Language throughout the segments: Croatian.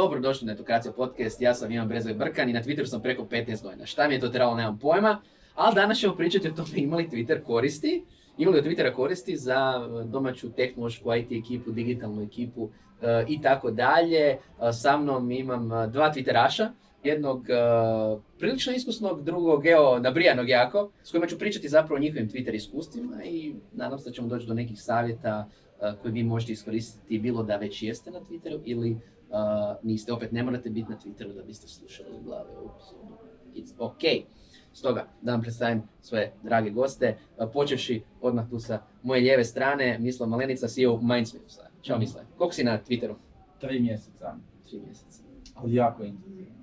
Dobrodošli na Netokracija podcast, ja sam Ivan Brezak Brkan i na Twitteru sam preko 15 godina. Šta mi je to trebalo, nemam pojma, ali danas ćemo pričati o tome imali Twitter koristi. Imali od Twittera koristi za domaću tehnološku IT ekipu, digitalnu ekipu i tako dalje. Sa mnom imam dva Twitteraša, jednog prilično iskusnog, drugog evo nabrijanog jako, s kojima ću pričati zapravo o njihovim Twitter iskustvima i nadam se da ćemo doći do nekih savjeta koje vi možete iskoristiti, bilo da već jeste na Twitteru ili niste. Opet ne morate biti na Twitteru da biste slušali glave u epizodu. It's okay. Stoga, da vam predstavim svoje drage goste, počevši odmah tu sa moje lijeve strane, Misla Malenica, CEO Mindshifta. Ćao Misla, koliko si na Twitteru? 3 mjeseca. 3 mjeseca. Ali jako intenzivno.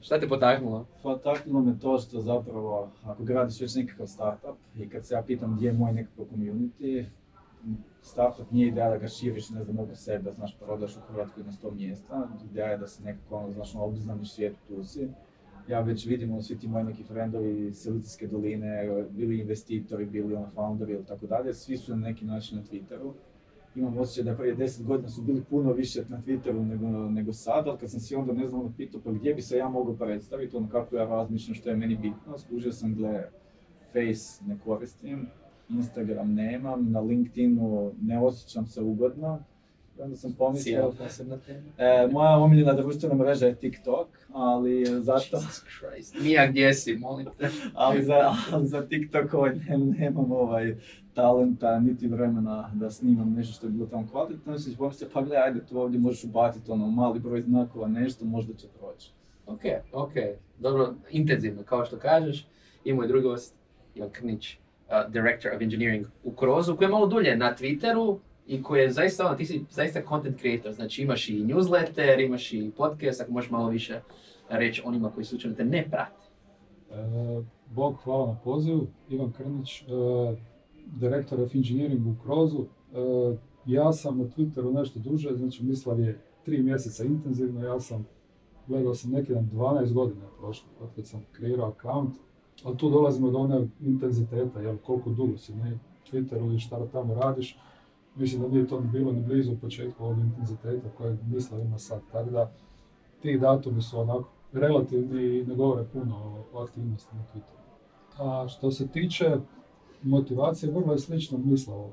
Šta te potaknulo? Potaknulo me to što zapravo, ako gradiš već nekakav startup i kad se ja pitam gdje je moj nekakav community, startup nije ideja da ga širiš, ne znam, oko sebe, znaš, prodaš u Hrvatskoj na 100 mjesta, ideja je da se nekako, ono, znaš, obznaniš svijet, tu si. Ja već vidim, ono, svi ti moji neki frendovi iz Silicijske doline, bili investitori, bili ono founderi ili tako dalje, svi su na neki način na Twitteru. Imam osjećaj da prije 10 godina su bili puno više na Twitteru nego sad, ali kad sam si onda, ne znam, ono, pitao pa gdje bi se ja mogao predstaviti, ono, kako ja razmišljam što je meni bitno, skužio sam, gle, Face ne koristim, Instagram nemam, na LinkedInu ne osjećam se ugodno. Onda sam pomislio, moja omiljena društvena mreža je TikTok, ali zato... Jesus Christ, Mija gdje si, molim te. ali za TikTok nemam talenta, niti vremena da snimam nešto što je bilo tamo kvalitetno. Onda sam pomislio, pa gledaj, ajde, tu ovdje možeš ubaciti ono mali broj znakova, nešto, možda će proći. Ok, dobro, intenzivno, kao što kažeš. I moj drugi gost, Ivan Krnić, Director of Engineering u CROZ-u, koji je malo dulje na Twitteru i koji je zaista, ono, ti si zaista content creator, znači imaš i newsletter, imaš i podcast, ako možeš malo više reći onima koji slučajno te ne prate. Bog, hvala na pozivu, Ivan Krnić, Director of Engineering u CROZ-u. Ja sam na Twitteru nešto duže, znači Mislav je 3 mjeseca intenzivno, ja sam, gledao sam neki dan 12 godina prošlo, kad sam kreirao account, ali tu dolazimo do one intenziteta, jel, koliko dugo si na Twitteru i šta tamo radiš. Mislim da nije to bilo ni blizu u početku ovog intenziteta kojeg Mislav ima sad, tako da ti datumi su onako relativni i ne govore puno o aktivnosti na Twitteru. A što se tiče motivacije, vrlo je slično Mislavu.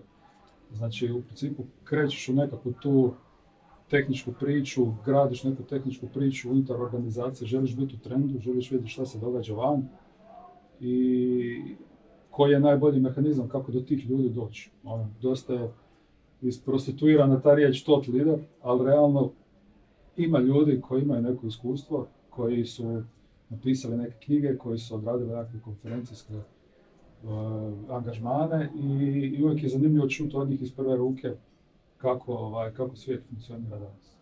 Znači, u principu krećeš u nekakvu tu tehničku priču, gradiš neku tehničku priču unutar organizacije, želiš biti u trendu, želiš vidjeti šta se događa van i koji je najbolji mehanizam kako do tih ljudi doći. Dosta je isprostituirana ta riječ thought leader, ali realno ima ljudi koji imaju neko iskustvo, koji su napisali neke knjige, koji su odradili neke konferencijske angažmane i uvijek je zanimljivo čuti od njih iz prve ruke kako svijet funkcionira danas.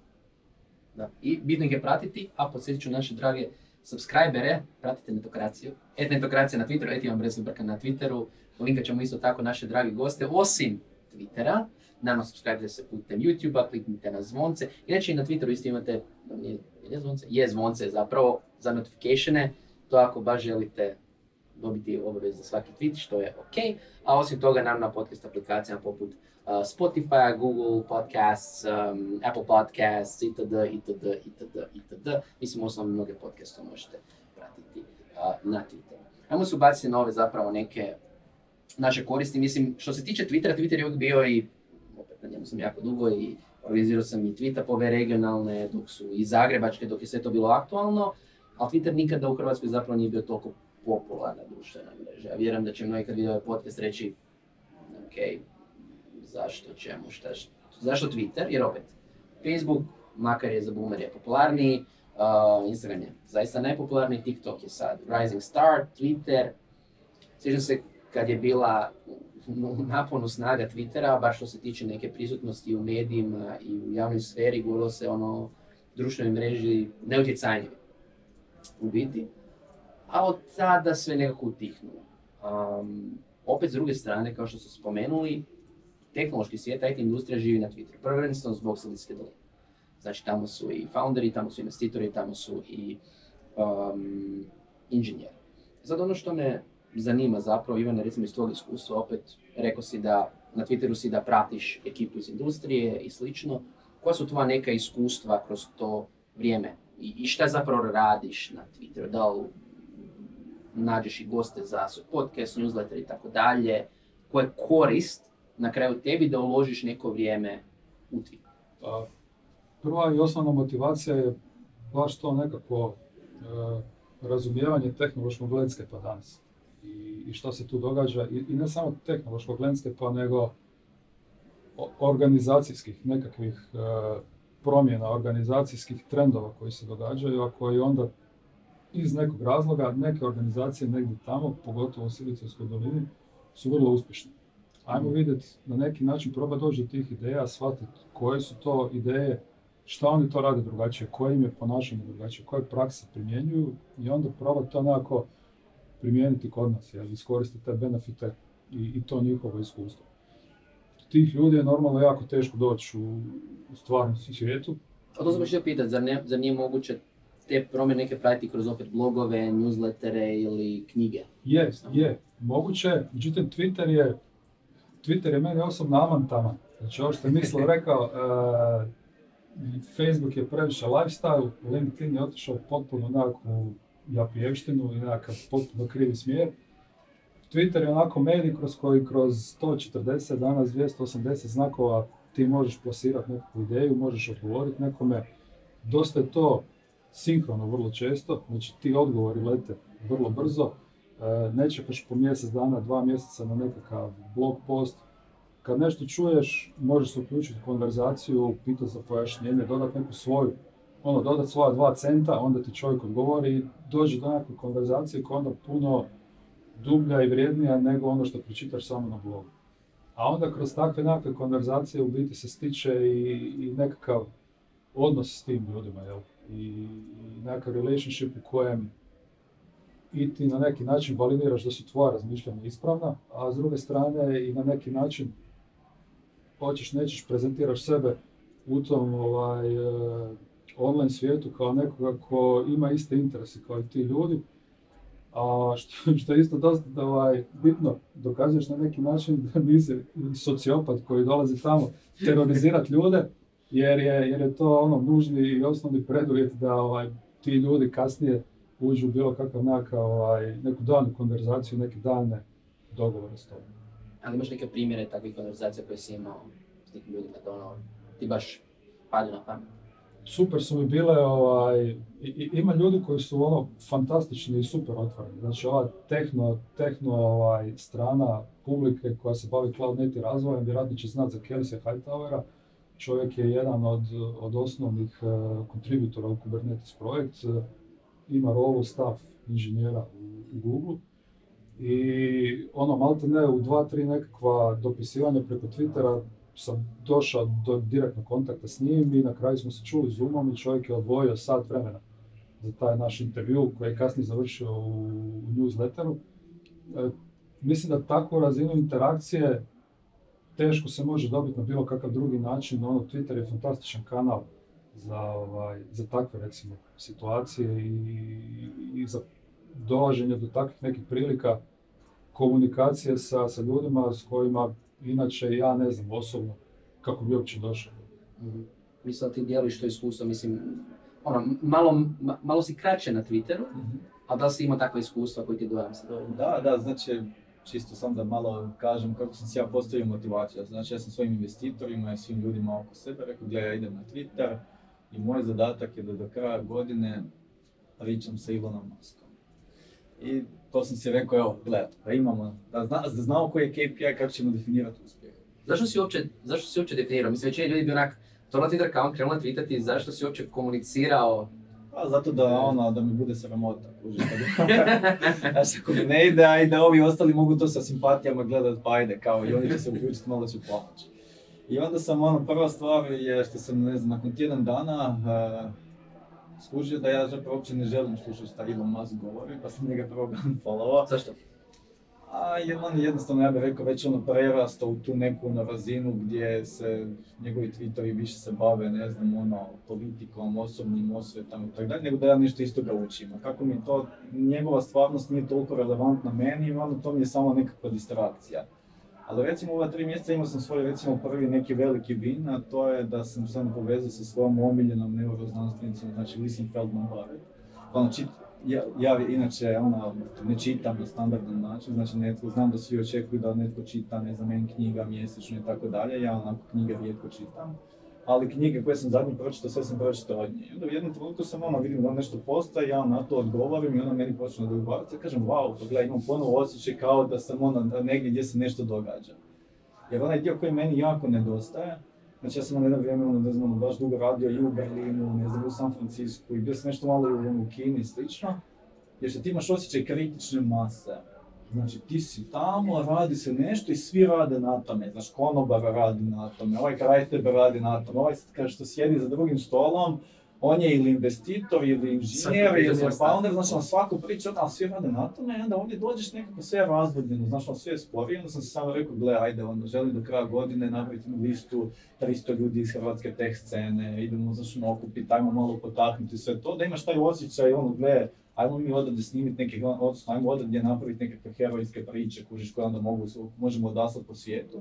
Da, i bitno je pratiti, a podsjetit ću naše drage subscribere, pratite Netokraciju, @Netokracija na Twitteru, @Ivan Brezak Brkan na Twitteru, linkat ćemo isto tako naše drage goste, osim Twittera. Naravno, subscribe se putem YouTube-a, kliknite na zvonce. Inače i na Twitteru isto imate, je zvonce zapravo za notifications, to ako baš želite dobiti obavijest za svaki tweet, što je ok. A osim toga, naravno, na podcast aplikacijama poput Spotify, Google Podcasts, Apple Podcasts, itd. Mislim, osnovno mnoge podcaste možete pratiti na Twitteru. Ajmo se ubaciti na ove zapravo neke naše koristi. Mislim, što se tiče Twittera, Twitter je uvijek bio i na njemu sam jako dugo i organizirao sam i tweetapove regionalne, dok su i zagrebačke, dok je sve to bilo aktualno, ali Twitter nikada u Hrvatskoj zapravo nije bio toliko popularna društvena mreža. Ja vjerujem da će mnogi kad vide ovaj podcast reći, ok, zašto Twitter? Jer opet, Facebook, makar je za boomer, je popularniji, Instagram je zaista najpopularniji, TikTok je sad rising star, Twitter, sjećam se kad je bila naponu snaga Twittera, baš što se tiče neke prisutnosti u medijima i u javnoj sferi, govorilo se ono društvenoj mreži neutjecajnije u biti, a od tada sve nekako utihnulo. Opet s druge strane, kao što su spomenuli, tehnološki svijet, IT industrija živi na Twitteru, prvenstveno zbog Silicijske doline. Znači tamo su i founderi, tamo su investitori, tamo su i inženjeri. Sad ono što me zanima zapravo, Ivane, recimo iz tvojeg iskustva, opet rekao si da na Twitteru si da pratiš ekipu iz industrije i slično. Koja su tvoja neka iskustva kroz to vrijeme i šta zapravo radiš na Twitteru, da li nađeš i goste za svoj podcast, newsletter i tako dalje, koja je korist na kraju tebi da uložiš neko vrijeme u Twitter? Prva i osnovna motivacija je baš to nekako razumijevanje tehnološkog landscapea danas i što se tu događa, i ne samo tehnološkog landscapea, nego organizacijskih nekakvih promjena, organizacijskih trendova koji se događaju, a koji onda iz nekog razloga neke organizacije negdje tamo, pogotovo u Silicijskoj dolini, su vrlo uspješne. Ajmo vidjeti, na neki način proba doći do tih ideja, shvatiti koje su to ideje, šta oni to rade drugačije, koje im je ponašanje drugačije, koje prakse primjenjuju, i onda proba to nekako primijeniti kod nas, jer iskoristiti te benefite i to njihovo iskustvo. Tih ljudi je normalno jako teško doći u stvarnom svijetu. A to sam što pitati, zar nije moguće te promjene neke praviti kroz opet blogove, newslettere ili knjige? Je, moguće. Međutim, Twitter je meni osobno aman-taman. Znači, ovo što je Misla rekao, Facebook je previše lifestyle, LinkedIn je otišao potpuno onakvu japijevštinu i nekakav potpuno krivi smjer. Twitter je onako medij kroz koji kroz 140, danas 280 znakova ti možeš plasirati neku ideju, možeš odgovoriti nekome. Dosta je to sinhrono vrlo često, znači ti odgovori lete vrlo brzo. Ne čekaš po mjesec dana, 2 mjeseca na nekakav blog post. Kad nešto čuješ, možeš se uključiti u konverzaciju, pitati za pojašnjenje, dodati neku svoju, dodati svoja 2 centa, onda ti čovjek odgovori i dođe do nekakve konverzacije koja onda puno dublja i vrijednija nego ono što pročitaš samo na blogu. A onda kroz takve nekakve konverzacije u biti se stiče i nekakav odnos s tim ljudima, jel? I nekakav relationship u kojem i ti na neki način validiraš da su tvoja razmišljanja ispravna, a s druge strane i na neki način hoćeš, nećeš, prezentiraš sebe u tom online svijetu kao nekoga ko ima iste interese kao i ti ljudi. A što je isto dosta bitno, dokazuješ na neki način da nisi sociopat koji dolazi tamo terorizirati ljude, jer je to nužni i osnovni preduvjet da ti ljudi kasnije uđu u bilo kakav neku daljnju konverzaciju, neke daljne dogovore s tobom. Ali imaš neke primjere takvih konverzacija koje si imao s nekim ljudima, da ti baš padu na pamet? Super su mi bile, ima ljudi koji su fantastični i super otvoreni. Znači ova tehno strana publike koja se bavi CloudNet i razvojem, vjerojatno će znati za Kelsey Hightowera. Čovjek je jedan od osnovnih kontributora u Kubernetes projekt, ima rolu staff inženjera u Google. I maltene u 2-3 nekakva dopisivanja preko Twittera sam došao do direktnog kontakta s njim i na kraju smo se čuli Zoomom i čovjek je odvojio sat vremena za taj naš intervju koji je kasnije završio u newsletteru. Mislim da takvu razinu interakcije teško se može dobiti na bilo kakav drugi način. Twitter je fantastičan kanal za takve recimo situacije i za dolaženje do takvih nekih prilika komunikacije sa ljudima s kojima inače ja ne znam osobno kako bi uopće došao. Mislim da ti dijeliš to iskustvo, mislim, malo si kraće na Twitteru, a da li si imao takva iskustva koji ti dojam se? Da, znači čisto sam da malo kažem kako sam si ja postavio motivaciju. Znači ja sam svojim investitorima i svim ljudima oko sebe rekao da ja idem na Twitter i moj zadatak je da do kraja godine pričam sa Elonom Muskom. I to sam si rekao, evo, gledaj, da znamo koji je KPI, kako ćemo definirati uspjeh. Zašto si uopće definirao? Mislim, većina ljudi bi to na Twitter kao krenula tweetati, zašto si uopće komunicirao? Zato da mi bude sramota. Znači, ako mi ne ide, ajde, ovi ostali mogu to sa simpatijama gledati, pa ajde, kao i oni će se uključiti, malo će pomoći. I onda sam, prva stvar je što sam, ne znam, nakon tjedan dana, skužio da ja zapravo uopće ne želim slušati šta Elon Musk govori, pa sam njega prvo unfollowao. Zašto? Jer on je jednostavno, ja bih rekao, već prerastao u tu neku razinu gdje se njegovi tweetovi više se bave, ne znam, politikom, osobnim osvetom itd., nego da ja nešto iz toga učim. Kako mi to, njegova stvarnost nije toliko relevantna meni, to mi je samo nekakva distrakcija. Ali recimo ova 3 mjeseca imao sam svoj recimo prvi neki veliki win, a to je da sam sam povezao sa svojom omiljenom neuroznanstvenicom, znači Lisa Feldman Barrett. Znači, ja inače ona, ne čitam na standardan način, znači netko, znam da svi očekuju da netko čita, ne znam, meni knjiga mjesečno i tako dalje, ja onako knjige rijetko čitam. Ali knjige koje sam zadnji pročitao, sve sam pročitao od nje. I onda u jednom trenutku sam ona vidim da nešto postoji, ja na to odgovorim i ona meni počne odgovarati. Ja kažem, wow, to gledaj, imam ponovo osjećaj kao da sam ona negdje gdje se nešto događa. Jer onaj dio koji meni jako nedostaje, znači ja sam na jedno vrijeme, ono, ne znam, baš dugo radio i u Berlinu, ne znam, u San Francisku i bio sam nešto malo i u Kini i slično. Jer što ti imaš osjećaj kritične mase. Znači ti si tamo, radi se nešto i svi rade na tome, znaš, konobar radi na tome, ovaj kraj tebe radi na tome, ovaj što sjedi za drugim stolom, on je ili investitor, ili inženjer, ili founder, znači on svako priča, ali svi rade na tome i onda ovdje dođeš nekako sve je razvodljeno, znači on sve je sporije, onda sam se samo rekao, gle, ajde, onda želim do kraja godine napraviti na listu 300 ljudi iz hrvatske tech scene, idemo, znači, okupiti, ajmo malo potaknuti sve to, da imaš taj osjećaj, ono, gle, ajmo mi odavde snimiti neke, odnosno ajmo odavde napraviti nekakve herojske priče, kužiš, koje onda možemo odaslati po svijetu.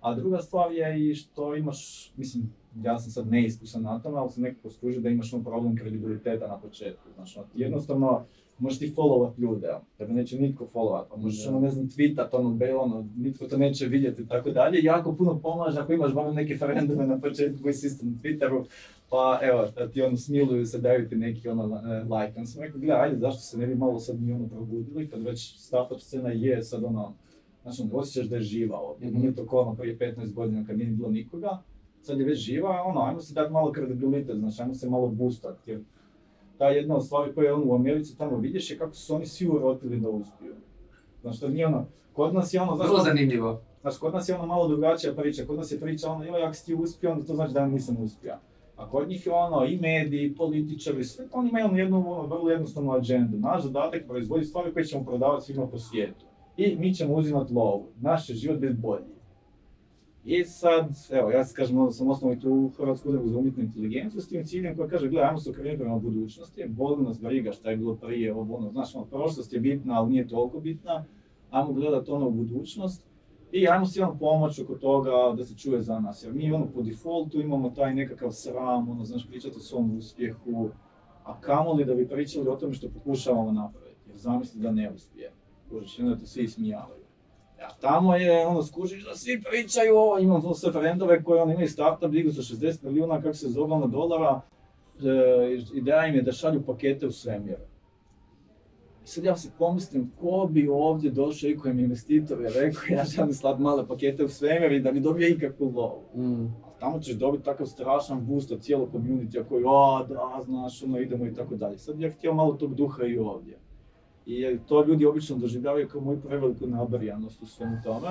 A druga stvar je i što imaš, mislim, ja sam sad neiskusan na tome, ali sam nekako skužio da imaš ono problem kredibiliteta na početku. Znači, jednostavno, možeš ti follow-up ljude, tebe neće nitko follow-up, a možeš ono, ne znam, tweetat, ono, nitko to neće vidjeti, tako dalje. Jako puno pomaže ako imaš barem neke friendove na početku koji si isto na Twitteru, pa evo, da ti ono smiluju se, daju ti neki ono like. Onda sam rekao, gledaj, ajde, zašto se ne bi malo sad mi ono probudili, kad već startup scena je sad ono, znači, osjećaš da je živa ovdje, nije to korno prije 15 godina kad nije bilo nikoga, sad je već živa, ono, ajmo se dati malo kredibilitet, znači, ajmo se malo boostati, jer ta jedna od stvari koja je ono u Americi tamo vidiš je kako su se oni svi urotili da uspiju. Znači, to nije ono, kod nas je ono... Vrlo zanimljivo. Znači, kod nas je ono malo drugačija priča, kod nas je priča ono, joj, ako si ti uspio, onda to znači da ja nisam uspio. A kod njih je ono i mediji, i političari, sve to oni imaju jednu vrlo jednostavnu agendu. Naš zadatak proizvodi stvari koje ćemo prodavati svima po svijetu. I mi ćemo uzimati lovu. Naš će život biti bolji. I sad, evo, ja se kažem, onda sam osnovao i tu Hrvatsku udrugu za umjetnu inteligenciju s tim ciljem koja kaže, gledaj, ajmo se okrenuti prema budućnosti, boli nas briga šta je bilo prije, ono, znaš, ono, prošlost je bitna, ali nije toliko bitna, ajmo gledati ono u budućnost i ajmo si vam pomoć oko toga da se čuje za nas, jer mi, ono, po defaultu imamo taj nekakav sram, ono, znaš, pričati o svom uspjehu, a kamoli da bi pričali o tome što pokušavamo napraviti, jer zamisli da ne uspije, kužiš, onda te svi smijavaju. A tamo je, ono, skužiš da svi pričaju, imam to sve frendove koji imaju startup, digli su 60 milijuna, kako se zove, ono, dolara, ideja im je da šalju pakete u svemir. I sad ja si pomislim, ko bi ovdje došao i kojem investitor je rekao, ja želim slati male pakete u svemir i da bi dobio ikakvu lovu. Tamo ćeš dobiti takav strašan boost od cijelog communitya koji, a, da, znaš, ono, idemo i tako dalje. Sad ja htio malo tog duha i ovdje. I to ljudi obično doživljavaju kao moju preveliku nabarijanost u svemu tome,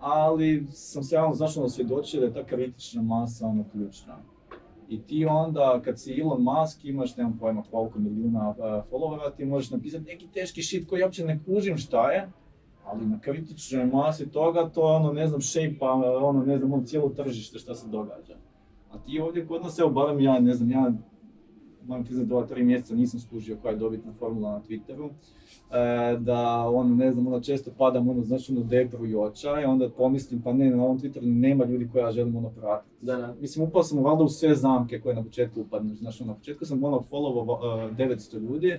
ali sam se javno značno osvjedočio da je ta kritična masa ono ključna. I ti onda, kad si Elon Musk, imaš, nemam pojma, koliko milijuna followera, ti možeš napisati neki teški shit koji uopće ne kužim šta je, ali na kritičnoj masi toga to ono, ne znam, shape-a, ono, ne znam, ono cijelo tržište šta se događa. A ti ovdje kod nas, evo, barem ja, ne znam, ja moram priznat da ova 3 mjeseca nisam skužio koja je dobitna formula na Twitteru, da ono, ne znam, onda često padam ono, znači ono depru i očaj, onda pomislim, pa ne, na ovom Twitteru nema ljudi koja ja želim ono pratiti. Da. Mislim, upao sam valjda u sve zamke koje na početku upadnu, znači ono, na početku sam ono followao 900 ljudi,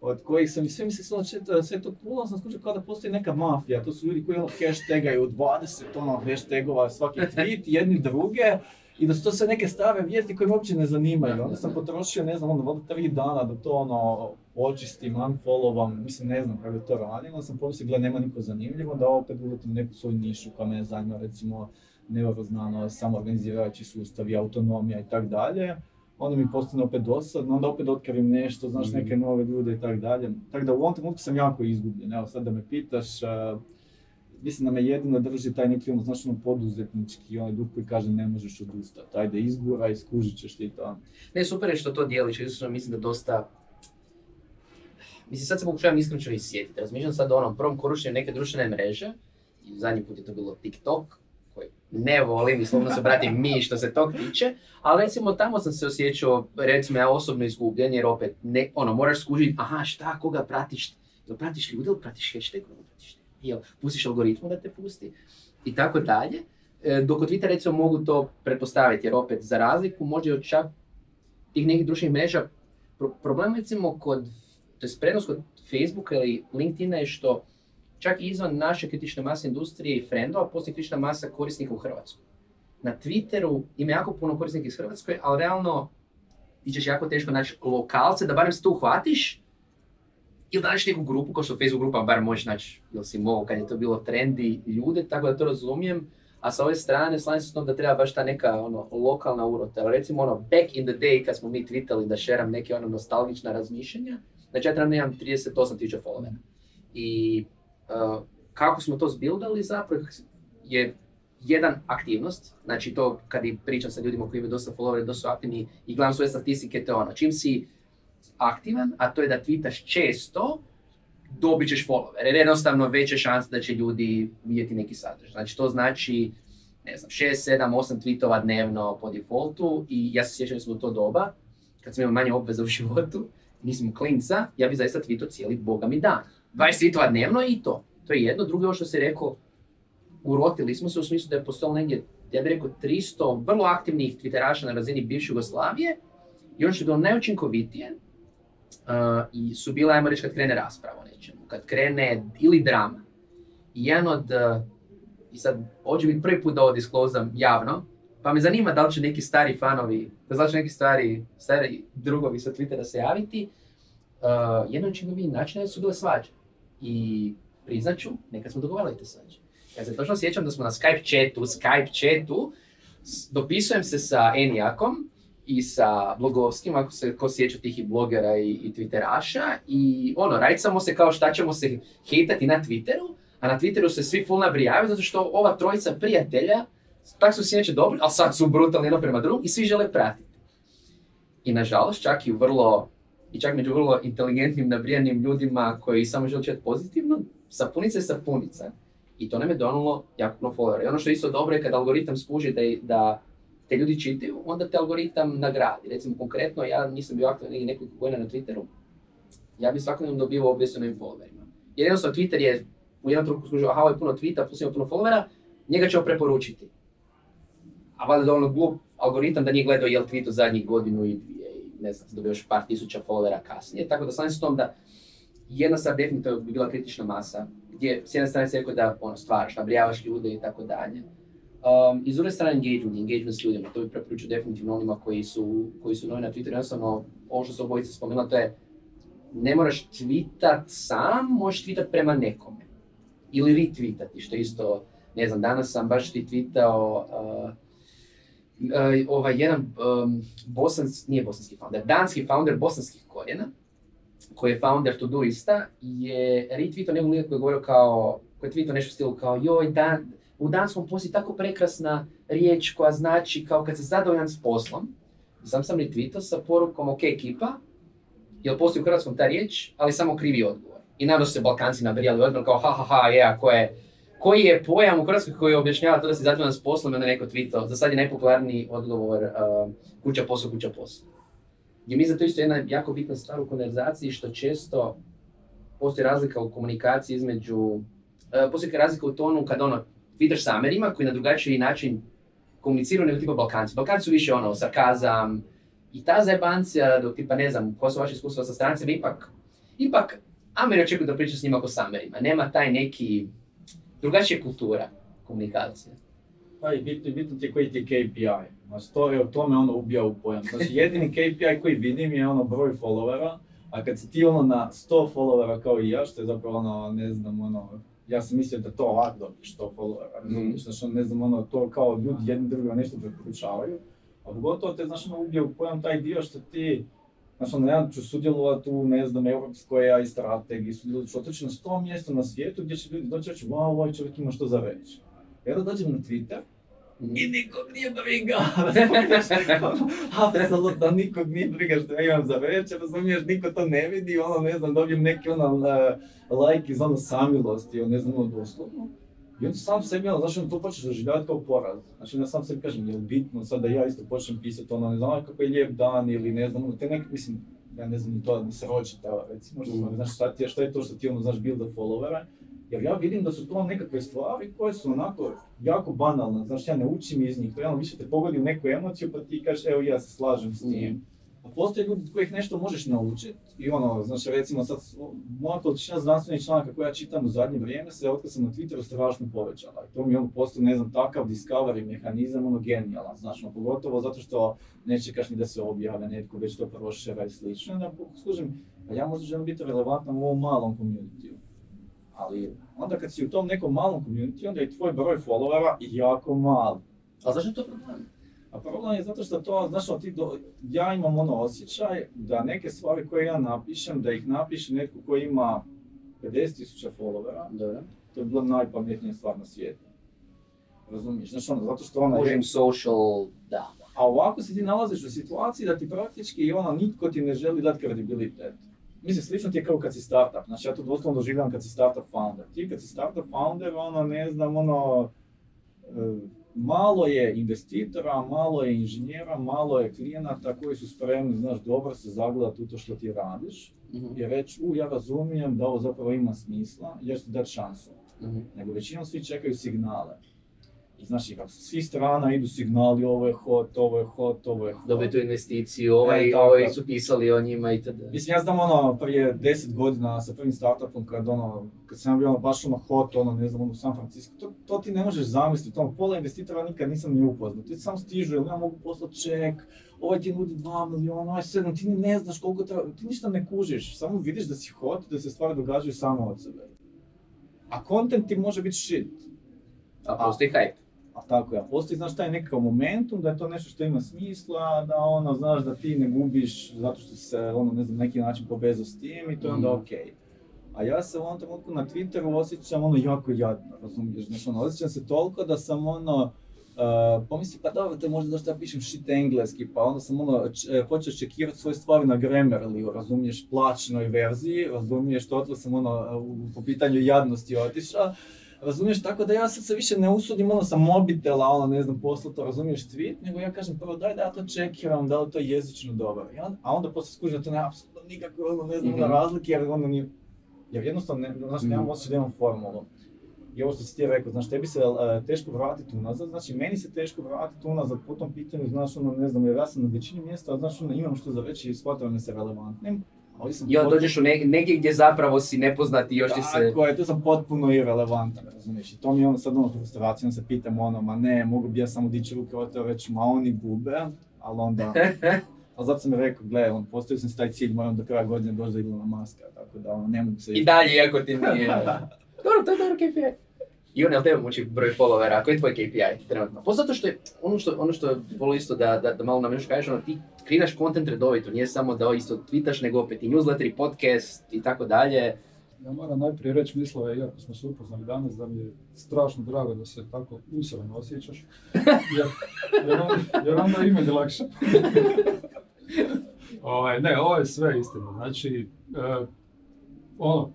od kojih sam i sve mislio sve to puno, sam skužio kao da postoji neka mafija, to su ljudi koji ono hashtagaju 20 ono hashtagova svaki tweet, jedni druge, i da su to sve neke stare vijesti koje me uopće ne zanimaju. Onda sam potrošio, ne znam, ono, 3 dana da to ono očistim, unfollow-am, mislim, ne znam kako je to radim. Onda sam pomislio, gledaj, nema niko zanimljivo, da opet uletim neku svoju nišu koja me zanima, recimo, neuroznano, samoorganizirajući sustavi, autonomija i tako dalje. Onda mi postane opet dosadno, onda opet otkrijem nešto, znaš, neke nove ljude i tako dalje. Tako da u ovom trenutku sam jako izgubljen, evo sad da me pitaš, mislim da me jedino drži taj neki ono, znaš, ono poduzetnički onaj duh koji kaže ne možeš odustati, ajde izguraj, skužit ćeš ti to. Ne, super je što to dijeliš, jednostavno mislim da dosta... Mislim, sad se pokušavam iskreno isjetiti, razmišljam sad o onom prvom korištenju neke društvene mreže, i zadnji put je to bilo TikTok, koji ne volim i slobodno se obratim mi što se tog tiče, ali recimo tamo sam se osjećao, recimo ja osobno izgubljen, jer opet ne, ono, moraš skužiti, aha, šta, koga pratiš, pratiš ljude ili pratiš hashtag, pustiš algoritmu da te pusti, i tako dalje. Dok od Twittera recimo mogu to pretpostaviti, jer opet za razliku možda i od čak tih nekih društvenih mreža, problem recimo kod, to je prednost kod Facebooka ili LinkedIna je što čak izvan naše kritične mase industrije i frendova postoji kritična masa korisnika u Hrvatskoj. Na Twitteru ima jako puno korisnika iz Hrvatskoj, ali realno ti ćeš jako teško naći lokalce da barem se to uhvatiš ili da naći neku grupu, kao što Facebook grupa bar možeš naći, jel si mogao kad je to bilo trendi ljude, tako da to razumijem. A sa ove strane slažem se s tom da treba baš ta neka lokalna urota. Recimo back in the day kad smo mi tweetali da šeram neke nostalgična razmišljanja, znači ja trenutno imam 38.000 followera. I kako smo to zbildali zapravo je jedan aktivnost, znači to kad pričam sa ljudima koji imaju dosta followera, dosta aktivni i gledam svoje statistike, to je ono, čim si aktivan, a to je da tweetaš često, dobit ćeš follower, jer jednostavno veće šanse da će ljudi vidjeti neki sadržaj. Znači to znači, ne znam, 6, 7, 8 tweetova dnevno po defaultu i ja se sjećam da smo u to doba, kad sam imao manje obveza u životu, nisam klinca, ja bi zaista tweetao cijeli boga mi dan. 20 tweetova dnevno i to. To je jedno. Drugo je ovo što si rekao, urotili smo se u smislu da je postojalo negdje, ja bih rekao, 300 vrlo aktivnih twitteraša na razini bivše Jugoslavije i ono što je bilo najučinkovitije, i su bila, ajmo reći, kad krene rasprava o nečemu, kad krene ili drama. I jedan od, i sad hoće biti prvi put da ovo disclosam javno, pa me zanima da li će neki stari fanovi, da li će neki stari drugovi sa Twittera se javiti, jedan od činkovitih načina su bile svađe. I priznat ću, nekad smo dogovarali te svađe. Kad se točno sjećam da smo na Skype chatu, dopisujem se sa Enijakom, i sa blogovskim, ako se ko sjeća tih i blogera i twitteraša, i rajcamo se kao šta ćemo se hejtati na Twitteru, a na Twitteru se svi full nabrijavaju zato što ova trojica prijatelja, tak su svi neće dobri, ali sad su brutalni jedno prema drugom i svi žele pratiti. I nažalost, čak i među vrlo inteligentnim, nabrijanim ljudima koji samo žele čet pozitivno, sapunica je sapunica. I to nam je donulo jako puno followera. I ono što je isto dobro je kad algoritam skuži da te ljudi čitaju, onda te algoritam nagradi. Recimo, konkretno, ja nisam bio aktivan nekoliko godina na Twitteru, ja bi svakodnevno dobivao obavijesti o novim followerima. Jer jednostavno, Twitter je u jednom trenutku skužio, aha, ovo je puno tweeta, plus ima puno followera, njega ćemo preporučiti. A valjda je dovoljno glup algoritam da nije gledao jel tweet od zadnjih godinu i dvije, ne znam, dobio još par tisuća followera kasnije. Tako da sam s tom da jedna stvar definitivno bi bila kritična masa, gdje s jedne strane se rekao da stvaraš, nabrijavaš ljude i tako dalje. I s druge strane engagement s ljudima, to bih preporučio definitivno onima koji su novi na Twitteru. Jednostavno, ovo što se obojica spomenula, to je ne moraš tweetat sam, možeš tweetat prema nekome. Ili retweetati, što isto, ne znam, danas sam baš tweetao jedan danski founder bosanskih korijena, koji je founder Todoista, je retweetao nekog lika koji je tweetao nešto u stilu kao joj, u danskom postoji tako prekrasna riječ koja znači kao kad se zadovoljan s poslom. Sam retweetao sa porukom, ok ekipa, jel postoji u hrvatskom ta riječ, ali samo krivi odgovor. I naravno su se Balkanci nabrijali odgovor kao koji je pojam u Hrvatskoj koji objašnjava to da si zadovoljan s poslom, onda neko tweetao, za sad je najpopularniji odgovor kuća posao. Gdje mi za to isto jedna jako bitna stvar u konverzaciji, što često postoji razlika u komunikaciji postoji razlika u tonu kad vidiš s Amerima koji na drugačiji način komuniciraju nego tipa Balkanci. Balkanci su više sarkazam i ta zajebancija, dok tipa ne znam koja su vaše iskustva sa strancima, ipak Ameri očekuju da priča s njima ako s Amerima. Nema taj neki drugačija kultura komunikacije. Pa i bitno ti je koji ti je KPI. Na story o tome ubija u pojam. Znači jedini KPI koji vidim je broj followera, a kad si ti na 100 followera kao i ja, što je zapravo ja sam mislio da to ovak dobiš to followera, razumiješ, znaš, to kao ljudi jedni drugima nešto preporučavaju, a pogotovo te, znaš, ubije u pojam taj dio što ti, znaš, ja ću sudjelovati u, europskoj AI strategiji, ću otići na 100 mjesta na svijetu gdje će ljudi doći reći, wow, ovaj čovjek ima što za reći. I onda dođem na Twitter i nikog nije briga, apsolutno nikog nije briga što ja imam za reći, razumiješ, niko to ne vidi, dobijem neki lajk iz samilosti, doslovno. I onda sam sebi, to počneš doživljavati kao poraz. Znači, ja sam sebi kažem, je li bitno sad da ja isto počnem pisati, kako je lijep dan ili te neke, ja ne znam, to da mi se roči, recimo, što je to što ti builda followera, Jer ja vidim da su to nekakve stvari koje su onako jako banalne, znaš, ja ne učim iz njih, to jedno više te pogodi u neku emociju pa ti kažeš evo ja se slažem s njim. A postoje ljudi od kojih nešto možeš naučiti i ono, znaš, recimo sad moja količina znanstvenih članaka koja ja čitam u zadnje vrijeme se otkad sam na Twitteru strašno povećala i to mi ono postao, ne znam, takav discovery mehanizam, ono genijalan, znaš, no, pogotovo zato što ne čekaš ni da se objave, netko već to prošera i slično, onda služim, a ja možda želim biti relevantan u ovom malom communityu. Ali onda kad si u tom nekom malom community, onda je tvoj broj followera jako mal. A zašto je to problem? A problem je zato što to, znaš, ja imam ono osjećaj da neke stvari koje ja napišem, da ih napiše netko koji ima 50.000 followera, da. To je bila najpametnija stvar na svijetu. Razumiješ, znaš ono, zato što ona... Možem social, da. A ovako se ti nalaziš u situaciji da ti praktički ono, nitko ti ne želi dati kredibilitet. Mislim, slično ti je kao kad si startup, znači ja to doslovno doživljam kad si startup founder. Ti kad si startup founder, ono, ne znam, ono... Malo je investitora, malo je inženjera, malo je klijenata koji su spremni, znaš, dobro se zagledati u to što ti radiš. I reći, ja razumijem da ovo zapravo ima smisla, jer ću dati šansu. Nego većinom svi čekaju signale. I znaš, i kako su svi strana idu signali, ovo je hot. Dobiju tu investiciju, ovaj su pisali o njima itd. Mislim, ja znam ono, prije 10 godina sa prvim startupom, kad sam bio baš ono hot, ono, ne znam, ono u San Francisco, to ti ne možeš zamisliti, ono, pola investitora nikad nisam ni upoznao. Ti sam stižu, ja mogu poslati ček, ovaj ti nudi 2 miliona, ovaj 7, ti ne znaš koliko treba, ti ništa ne kužiš, samo vidiš da si hot i da se stvari događaju samo od sebe. A content ti može biti shit. A postoji hype. A tako je, postoji, znaš, taj nekakav momentum da je to nešto što ima smisla, da ono, znaš, da ti ne gubiš zato što se, ono, ne znam, neki način povezao s tim i to je onda okej. A ja se u ovom trenutku na Twitteru osjećam ono jako jadno, razumiješ, znaš, ono, osjećam se toliko da sam ono, pomisli, pa dobro, to je možda zašto ja pišem shit engleski, pa onda sam ono, počeo čekirati svoje stvari na Grammarly, razumiješ, plaćenoj verziji, razumiješ, totle sam ono, po pitanju jadnosti otišao. Razumiješ, tako da ja sad se više ne usudim ono sa mobitela, ono ne znam poslato, razumiješ, tweet, nego ja kažem prvo daj da ja to čekiram, da li to je jezično dobro, a onda poslije skužim da to ne apsolutno nikakve, ono ne znam, razlike, jer ono nije, jer jednostavno, znaš, nemam osjećaj da imam formulu. I ovo što si ti rekao, znaš, tebi se teško vratiti unazad, znači meni se teško vratiti unazad po tom pitanju, znaš, ono ne znam, jer ja sam na većini mjesta, znaš, ono imam što za reći i shvatavanje se relevantnim. I onda dođeš u negdje gdje zapravo si nepoznati i još ti se... Tako je, tu sam potpuno irelevantan, razumiješ, i to mi je ono sad ono frustracija, onda se pitam ono, ma ne, mogu bi ja samo dići ruke od toga reći, ma oni gube, ali onda... Ali zato sam mi rekao, gle, on, postavio sam si taj cilj, moram do kraja godine doći do Ilona Muska, tako da ono, ne mogu se... I dalje, iako ti nije... Dobro, to je dobro KPI. I on, jel tebe muči broj followera, koji je tvoj KPI trenutno? Pa zato što je, ono što je volio isto da malo na menu kažeš, ono ti kreiraš kontent redovito, nije samo da isto tweetaš, nego opet i newsletter, i podcast i tako dalje. Ja moram najprije reći Mislave, iako smo se upoznali danas, da mi je strašno drago da se tako usrano osjećaš, jer onda ima je lakše. Ne, ovo je sve istina, znači, ono,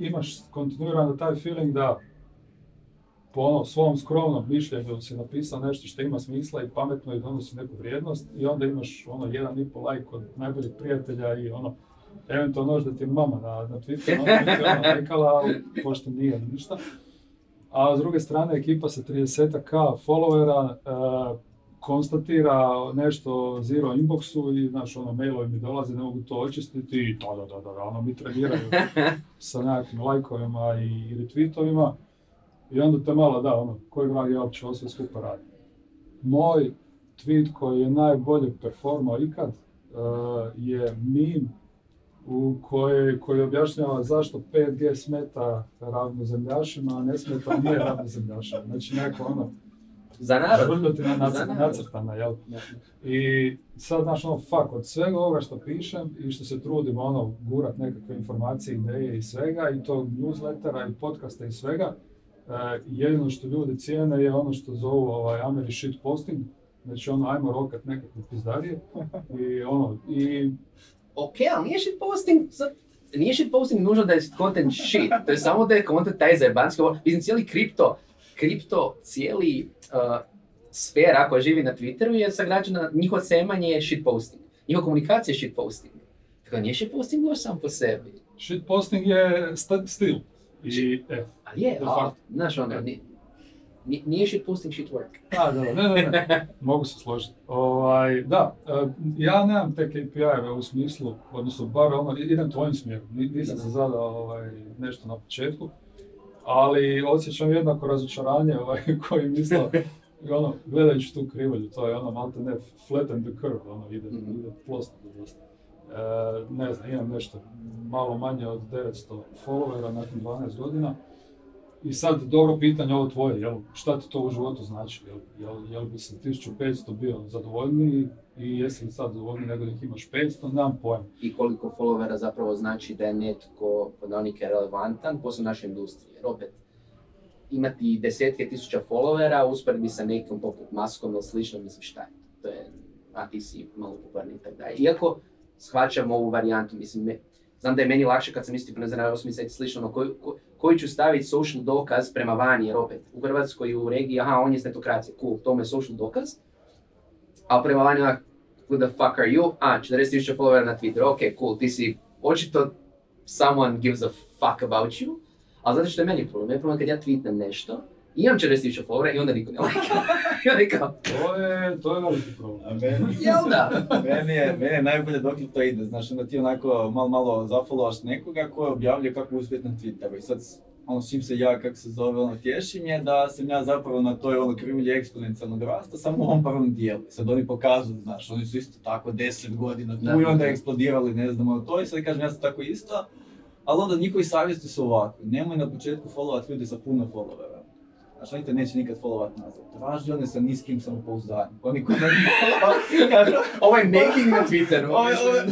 imaš kontinuirano taj feeling da po ono svom skromnom mišljenju si napisao nešto što ima smisla i pametno i donosi neku vrijednost i onda imaš ono 1,5 lajk od najboljih prijatelja i ono eventualno možda ti je mama na Twitteru ona rekala, ali pošto nije ništa. A s druge strane ekipa sa 30k followera konstatira nešto zero inboxu i znaš ono mailovi mi dolaze, ne mogu to očistiti i ono mi treniraju sa nekakvim lajkovima i retweetovima. I onda te malo da, ono, koji vrag ja uopće ovo sve skupa radim. Moj tweet koji je najbolje performao ikad je meme koji objašnjava zašto 5G smeta ravnozemljašima, a ne smeta nije ravnozemljašima. Znači neko ono... Za narod. Vrljotina nacrtana, jel? I sad, znaš, ono, fuck, od svega ovoga što pišem i što se trudim, ono, gurat nekakve informacije, ideje i svega, i to newslettera i podcasta i svega, jedino što ljudi cijene je ono što zovu Ameri shit posting, znači ono, ajmo rokat nekakve pizdarije, i ono, i... Okej, ali nije shit posting, nije shit posting nužno da je content shit, to je samo da je content taj zajebanski, mislim, cijeli kripto, cijeli sfera koja živi na Twitteru je sagrađena, njihovo semanje je shitposting, njihova komunikacija je shitposting. Tako da nije shitposting loš sam po sebi. Shitposting je stil. I evo. Ali je, znaš ono, nije shit posting, shit work. A, da, ne, mogu se složiti. Da, ja nemam te KPI-eve u smislu, odnosno bar ono, idem tvojim smjerom, nisam se zadao nešto na početku, ali osjećam jednako razočaranje koji misle, ono, gledajući tu krivolju, to je ono, malo te ne, flatten the curve, ono, ide plosno do dosta. Ne znam, imam nešto malo manje od 900 followera nakon 12 godina. I sad, dobro pitanje ovo tvoje, jel, šta ti to u životu znači? Jel bi sam 1500 bio zadovoljniji i jesi li sad zadovoljniji nego da ih imaš 500, nemam pojma. I koliko followera zapravo znači da je netko podanike relevantan, posebno naše industrije, jer opet imati 10,000 followera usporedbi sa nekom poput Muskom ili slično, mislim šta je to, a ti si malo popularni i tako dalje. Iako shvaćam ovu varijantu, mislim, znam da je meni lakše kad sam isti planizirao 8 mjeseci slično, no koji ću staviti social dokaz prema vani, jer opet u Hrvatskoj i u regiji, aha, on je s Netokracije, cool, to mu je social dokaz, ali prema vani onak, who the fuck are you, 40,000 followera na Twitteru, ok, cool, ti si, očito, someone gives a fuck about you, ali znate što je meni problem, kad ja tweetnem nešto, imam 40,000 followera i onda niko ne lajka. To je veliki problem. Jel da? Meni je najbolje dok li to ide, znaš, onda ti onako malo zafollowaš nekoga koji objavljuje kako uspjeti na Twitteru i sad ono s čim se ja, kako se zove, ono tješim je da sam ja zapravo na toj ono krivulji eksponencijalnog rasta samo u ovom prvom dijelu. Sad oni pokazuju, znaš, oni su isto tako 10 godina tu i onda eksplodirali, ne znam, ono to i sad kažem ja sam tako isto, ali onda njihovi savjesti su ovako, nemoj na početku followati ljudi sa puno followera. Znači, oni te neće nikad followat nazad. Traži one sa niskim samopouzdanjem. Oni koji imaju malo... Ovo je making na Twitteru.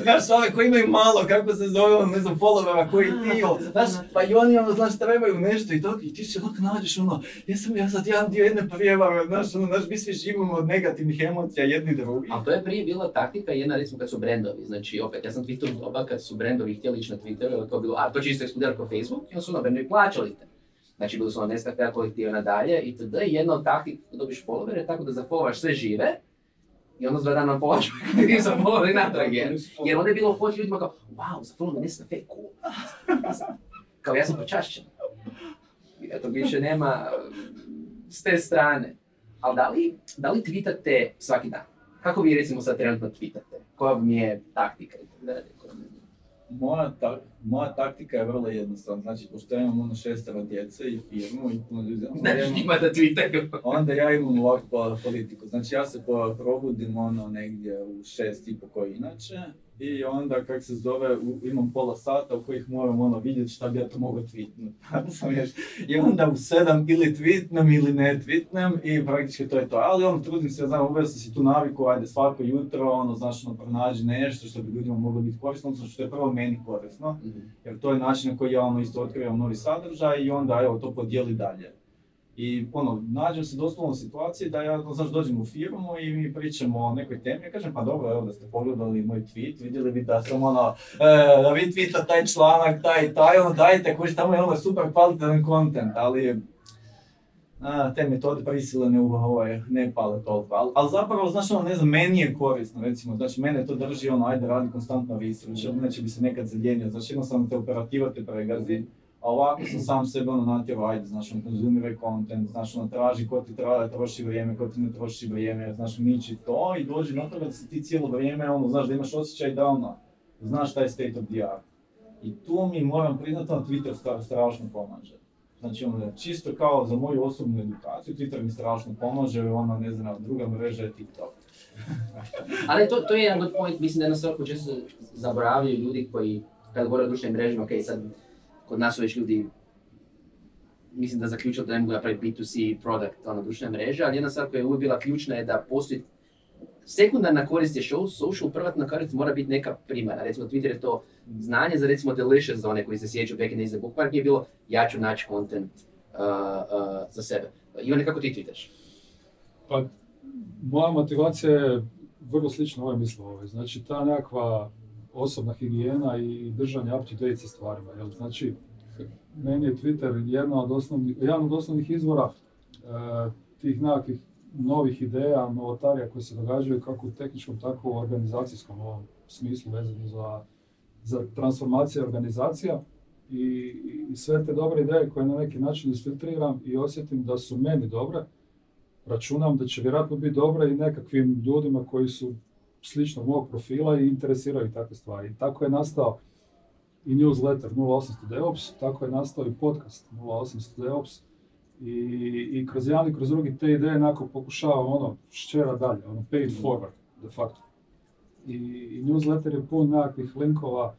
Znaš, ove koji imaju malo, kako se zove, ono, ne znam, followera, koji ti, znaš, pa i oni, ono, znaš, trebaju nešto i to, i ti se odmah nađeš, ono, jesam ja sad jedan dio jedne prijevare, znaš, ono, znaš, mi svi živimo od negativnih emocija jedni drugi. Ali to je prije bila taktika jedna, recimo, kad su brendovi, znači, opet, ja sam Twitter u doba kad su brendovi htjeli ići na Twitteru, to bilo, a to će isto eksplodirati kao Facebook, i onda su, ono, brendovi plaćali te. Znači, bili su ono nestakljena kolektiva nadalje itd. I jedna od taktika kada dobiš followere je tako da zafollowaš sve žive i onda zva dana followaš kada ti sam followeri natrag jer. Jer onda je bilo hoći ljudima kao wow, zafollow me nestakljena fake, cool. Kao ja sam počašćen. Eto, više nema s te strane. Ali da li tweetate svaki dan? Kako vi recimo sad trenutno tweetate? Koja vam je taktika itd.? Moja taktika je vrlo jednostavna, znači pošto ja imam ono 6 djece i firmu i puno ljudi, onda ja imam ovakvu politiku, znači ja se probudim ono negdje u 6:30 koji inače i onda kak se zove imam pola sata u kojih moram ono vidjeti šta bi ja to mogao tweetnuti i onda u 7 ili tweetnem ili ne tweetnem i praktički to je to, ali ono trudim se, ja znam, uveo sam si tu naviku, ajde svako jutro ono znaš ono pronađi nešto što bi ljudima moglo biti korisno, odnosno što je prvo meni korisno jer to je način na koji ja ono isto otkrivam novi sadržaj i onda evo to podijeli dalje. I ono, nađem se doslovno u situaciji da ja, znaš, dođem u firmu i mi pričamo o nekoj temi, ja kažem pa dobro, evo da ste pogledali moj tweet, vidjeli bi da sam ono, da vi tweeta taj članak, taj, ono dajte koji tamo je ono super kvalitetan content, ali te metode prisilene u ne pale toliko, ali zapravo, znaš ono, ne znam, meni je korisno, recimo, znači mene to drži ono, ajde radi konstantno research, inače bi se nekad zalijenio, znači jednostavno te operativa te pregazi. A ovako sam sam sebe ono natjero, ajde, znaš, on konzumiraj content, znaš, ono traži ko ti troši vrijeme, ko ti ne troši vrijeme, znaš, niči to i dođe do toga da si ti cijelo vrijeme, ono, znaš, da imaš osjećaj da ono, znaš taj state of the art. I tu mi moram priznati, ono, Twitter strašno pomaže. Znači, ono, čisto kao za moju osobnu edukaciju, Twitter mi strašno pomaže, ono, ne znam, druga mreža je TikTok. Ali to je jedan good point, mislim da je na svrhu često zaboravljaju ljudi koji, kada govore o društvenim mrežima, okej, sad, kod nas su već ljudi, mislim da zaključili da ne mogu napraviti B2C product, ona društvena mreža, ali jedna stvar koja je uvijek bila ključna je da postoji sekundarna korist je social, prvatna korist mora biti neka primarna. Recimo Twitter je to znanje za recimo delicious za one koji se sjećaju back in the bookmark je bilo ja ću naći content za sebe. Ivane, kako ti tweetaš? Pa, moja motivacija je vrlo slična ovoj misli ovoj, znači ta nekakva osobna higijena i držanje up-to-date sa stvarima, jel? Znači, meni je Twitter jedan od osnovnih izvora tih nekakvih novih ideja, novotarija koje se događaju kako u tehničkom, tako u organizacijskom ovom smislu vezano za transformacije organizacija. i sve te dobre ideje koje na neki način isfiltriram i osjetim da su meni dobre, računam da će vjerojatno biti dobre i nekakvim ljudima koji su slično mog profila i interesiraju takve stvari. I tako je nastao i newsletter 0800 DevOps, tako je nastao i podcast 0800 DevOps i kroz jedan i kroz drugi te ideje jednako pokušava ščera dalje, pay it forward de facto. I newsletter je pun nekakvih linkova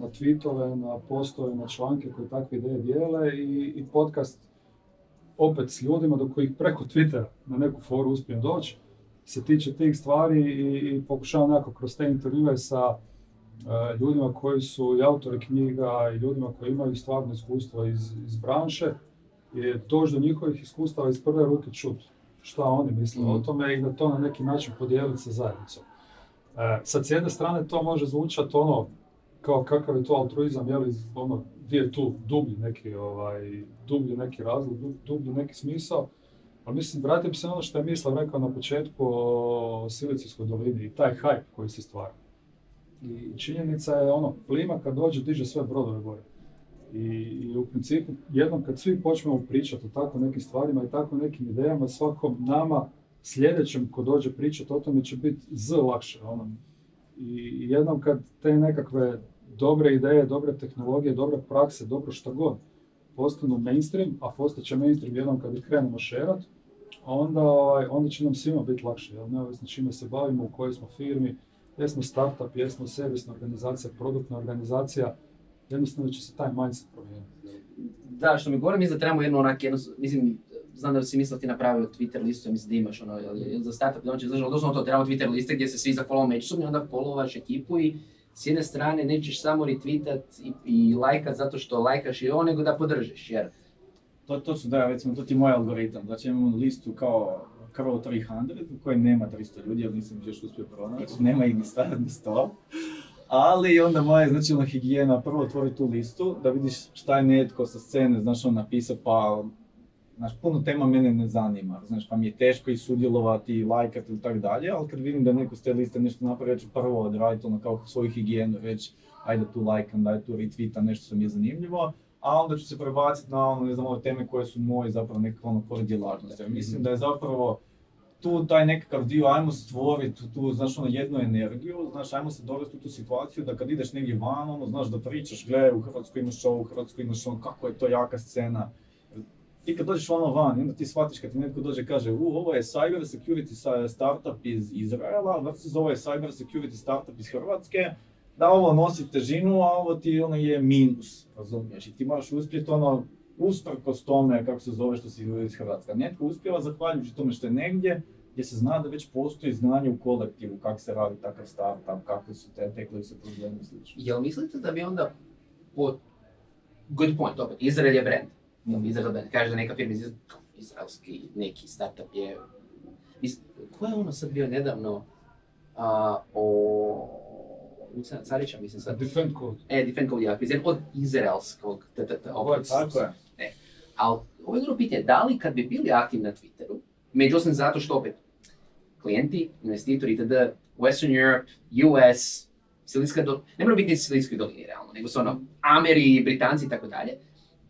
na tweetove, na postove, na članke koje takve ideje dijele i podcast opet s ljudima do kojih preko Twittera na neku foru uspijem doći se tiče tih stvari i pokušavam nekako kroz te intervjue sa ljudima koji su i autori knjiga i ljudima koji imaju stvarno iskustva iz branše doći do njihovih iskustava iz prve ruke čuti šta oni misle o tome i da to na neki način podijeliti sa zajednicom. Sad, s jedne strane to može zvučati kao kakav je to altruizam, gdje je tu dublji neki razlog, dublji neki smisao. Ali mislim, vratim se na ono što je Mislav rekao na početku o Silicijskoj dolini i taj hype koji se stvara. I činjenica je plima kad dođe diže sve brodove gore. I u principu, jednom kad svi počnemo pričati o tako nekim stvarima i tako nekim idejama, svakom nama sljedećem ko dođe pričati o tome će biti lakše. I jednom kad te nekakve dobre ideje, dobre tehnologije, dobre prakse, dobro šta god postanu mainstream, a postaće mainstream jednom kad ih krenemo šerat, onda će nam svima biti lakše, neovisno čime se bavimo, u kojoj smo firmi, jesmo startup, jesmo servisna organizacija, produktna organizacija, jednostavno će se taj mindset promijeniti. Da, što mi govorim, mislim da trebamo znam da si mislila ti napravio Twitter listu, ja mislim da imaš za startup, da on će izlažiti, doslovno to trebamo Twitter liste gdje se svi zafollow međusobno i onda followaš ekipu i s jedne strane nećeš samo retweetat i lajkat zato što lajkaš i nego da podržiš, jer... To su, da, recimo, to ti je moj algoritam, znači imamo listu kao CROZ 300 u kojoj nema 300 ljudi, jer nisam još uspio pronaći, nema ih ni 100. Ali onda moja higijena, prvo otvori tu listu, da vidiš šta je netko sa scene, znaš, on napisao, pa... Znaš, puno tema mene ne zanima, znaš, pa mi je teško i sudjelovati i lajkati ili tako dalje, ali kad vidim da neko s te liste nešto napravi, ja ću prvo odraditi kao svoju higijenu, reći ajde tu lajkam, daj tu retweetam, nešto što mi je zanimljivo, a onda ću se prebaciti na ove teme koje su moje zapravo nekakva core djelatnost. Mislim da je zapravo tu taj nekakav dio, ajmo stvoriti tu, znaš, jednu energiju, znaš, ajmo se dovesti u tu situaciju da kad ideš negdje van, znaš, da pričaš, gledaj, u Hrvatskoj imaš ovo, u Hrvatskoj imaš ono, kako je to jaka scena. Ti kad dođeš van, onda ti shvatiš kad ti netko dođe i kaže ovo je cyber security startup iz Izraela versus ovo je cyber security startup iz Hrvatske, da ovo nosi težinu, a ovo ti je minus, razumiješ? I ti moraš uspjeti usprkos tome kako se zove što si iz Hrvatske. Netko uspjeva zahvaljujući tome što je negdje gdje se zna da već postoji znanje u kolektivu, kako se radi takav startup, kako su te tekli se problemi i slično. Jel mislite da bi onda, good point, opet, Izrael je brand. Kaže da neka firma izraelski neki startup je... Ko je sad bio nedavno o... Luciana Carića, mislim sad... Defend Code. Defend Code je akviziran od izraelskog... Tako je. Ali ovo je drugo pitanje, da li kad bi bili aktivni na Twitteru, među osim zato što opet klijenti, investitori itd., Western Europe, US, Silinska dolina... Ne moramo biti ni Silinskoj dolini realno, nego su Ameri, Britanci itd.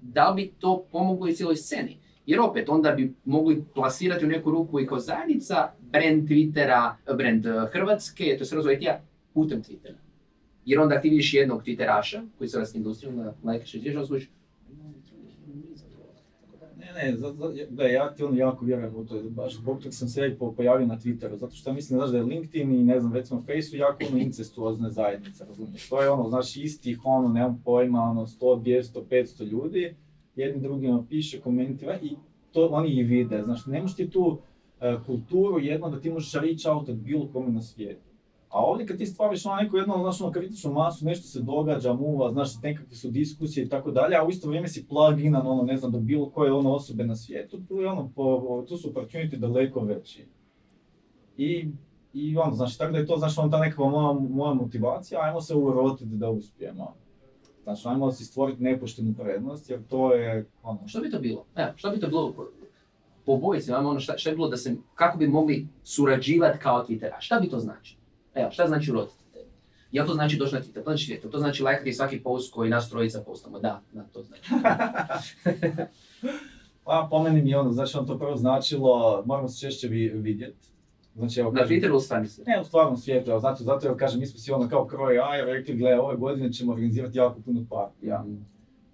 Da li bi to pomoglo i cijeloj sceni? Jer opet, onda bi mogli plasirati u neku ruku i kao zajednica brand Twittera, brand Hrvatske, to se razvojitija putem Twittera. Jer onda ti vidiš jednog Twitteraša koji se razli industrijom na lajkaš i tježa, oslučiš... Ne, ja ti jako vjerujem u to, baš zbog toga sam se pojavio na Twitteru, zato što mislim da je LinkedIn i ne znam, recimo Face-u jako incestuozne zajednice, razumiješ? To je znaš, istih, nemam pojma, 100, 200, 500 ljudi, jedni drugima piše, komentira i to oni i vide, znaš, ne možeš ti tu kulturu jedno da ti možeš reach out od bilo kome na svijetu. A ovdje kad ti stvariš neku kritičnu masu, nešto se događa, muva, znaš, nekakve su diskusije i tako dalje, a u isto vrijeme si pluginan, ne znam, do bilo koje osobe na svijetu, tu su opportunity daleko veći. I znaš, tako da je to, znaš, ta nekakva moja motivacija, ajmo se urotiti da uspijemo. Znači, ajmo si stvoriti nepoštenu prednost, jer to je, Što bi to bilo? Što bi to bilo? Pobojiti se, što bi bilo da se, kako bi mogli surađivati kao Twittera, šta bi to značilo? Šta znači urotiti? Jel to znači doći na Twitter? To znači Twitter, to znači lajkati svaki post koji nas trojica postamo. Da, to znači. Pa, po meni mi je ono, znači ono to prvo značilo, moramo se češće vidjeti. Znači, evo, kažem, na Twitteru u stvarnom svijetu? Ne, u stvarnom svijetu, evo, znači, zato evo kažem, mi smo si ono kao CROZ, rekli, gle, ove godine ćemo organizirati jako puno partija.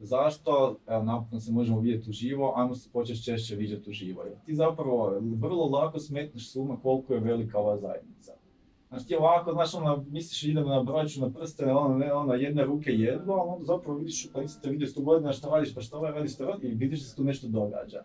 Zašto? Evo, napokon se možemo vidjeti uživo, ajmo se početi češće vidjeti uživo. Ti zapravo vrlo lako smetneš s uma koliko je velika ova zajednica. Znači ti ovako, znaš, ono, misliš idemo na broću, na prste, ono, jedne ruke jedva, ali onda zapravo vidiš, pa niste vidio 100 godina šta radiš, pa šta ovaj radiš, šta radiš, i vidiš da se tu nešto događa.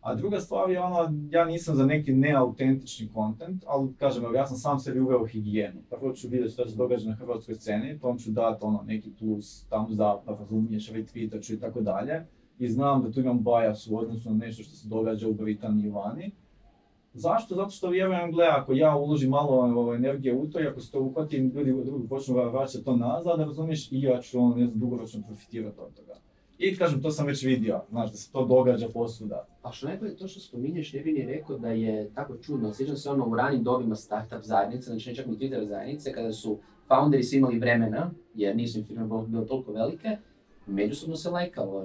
A druga stvar je ono, ja nisam za neki neautentični kontent, ali kažem, ja sam sam sebi uveo higijenu. Prvo ću vidjeti šta se događa na hrvatskoj sceni, tom ću dati ono, neki plus, tamo zapravo, razumiješ, retweetat ću i tako dalje. I znam da tu imam bias u odnosu na nešto što se događa u Britaniji i vani. Zašto? Zato što vjerujem, gle, ako ja uložim malo energije u to i ako se to uhvatim, ljudi drugi počnu vraćati to nazad, razumiješ, i ja ću ono, ne znam, dugoročno profitirati od toga. I kažem, to sam već vidio, znaš, da se to događa posvuda. A što najbolje, to što spominješ, ne bi ni rekao da je tako čudno. Sjećam se ono u ranim dobima startup zajednice, znači ne čak ni Twitter zajednice, kada su founderi svi imali vremena, jer nisu im firme bilo toliko velike, međusobno se lajkalo,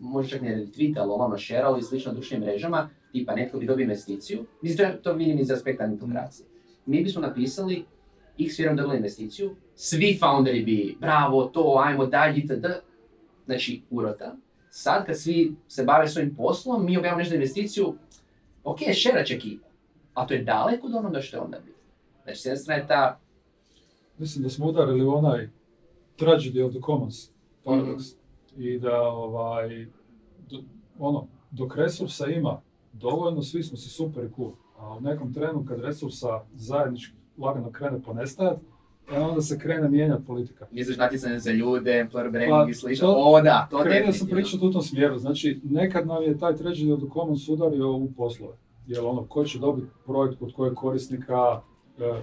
možda čak ne retweetalo, ono šeralo i slično na društvenim mrežama, tipa netko bi dobio investiciju. Mislim, to vidim iz aspekta netokracije. Mi bismo napisali, x firma dobila investiciju, svi founderi bi, bravo, to, ajmo dalje, itd. Znači, urota. Sad, kad svi se bave svojim poslom, mi objavimo nešto investiciju, ok, šerat će ekipa, ali to je daleko od onoga što je onda bilo. Znači, s jedne strane ta... Mislim da smo udarili u onaj tragedy of the commons paradoks. I da, ono, dok resursa ima dovoljno, svi smo si super i cool. A u nekom trenu, kad resursa zajednički lagano krene ponestajati, onda se krene mijenjati politika. Misliš natjecanje za ljude, employer branding i slično? O da, to definitivno. Krenuo sam pričati u tom smjeru, znači nekad nam je taj tragedy of the commons udario u poslove. Jer ono, ko će dobiti projekt kod kojeg korisnika,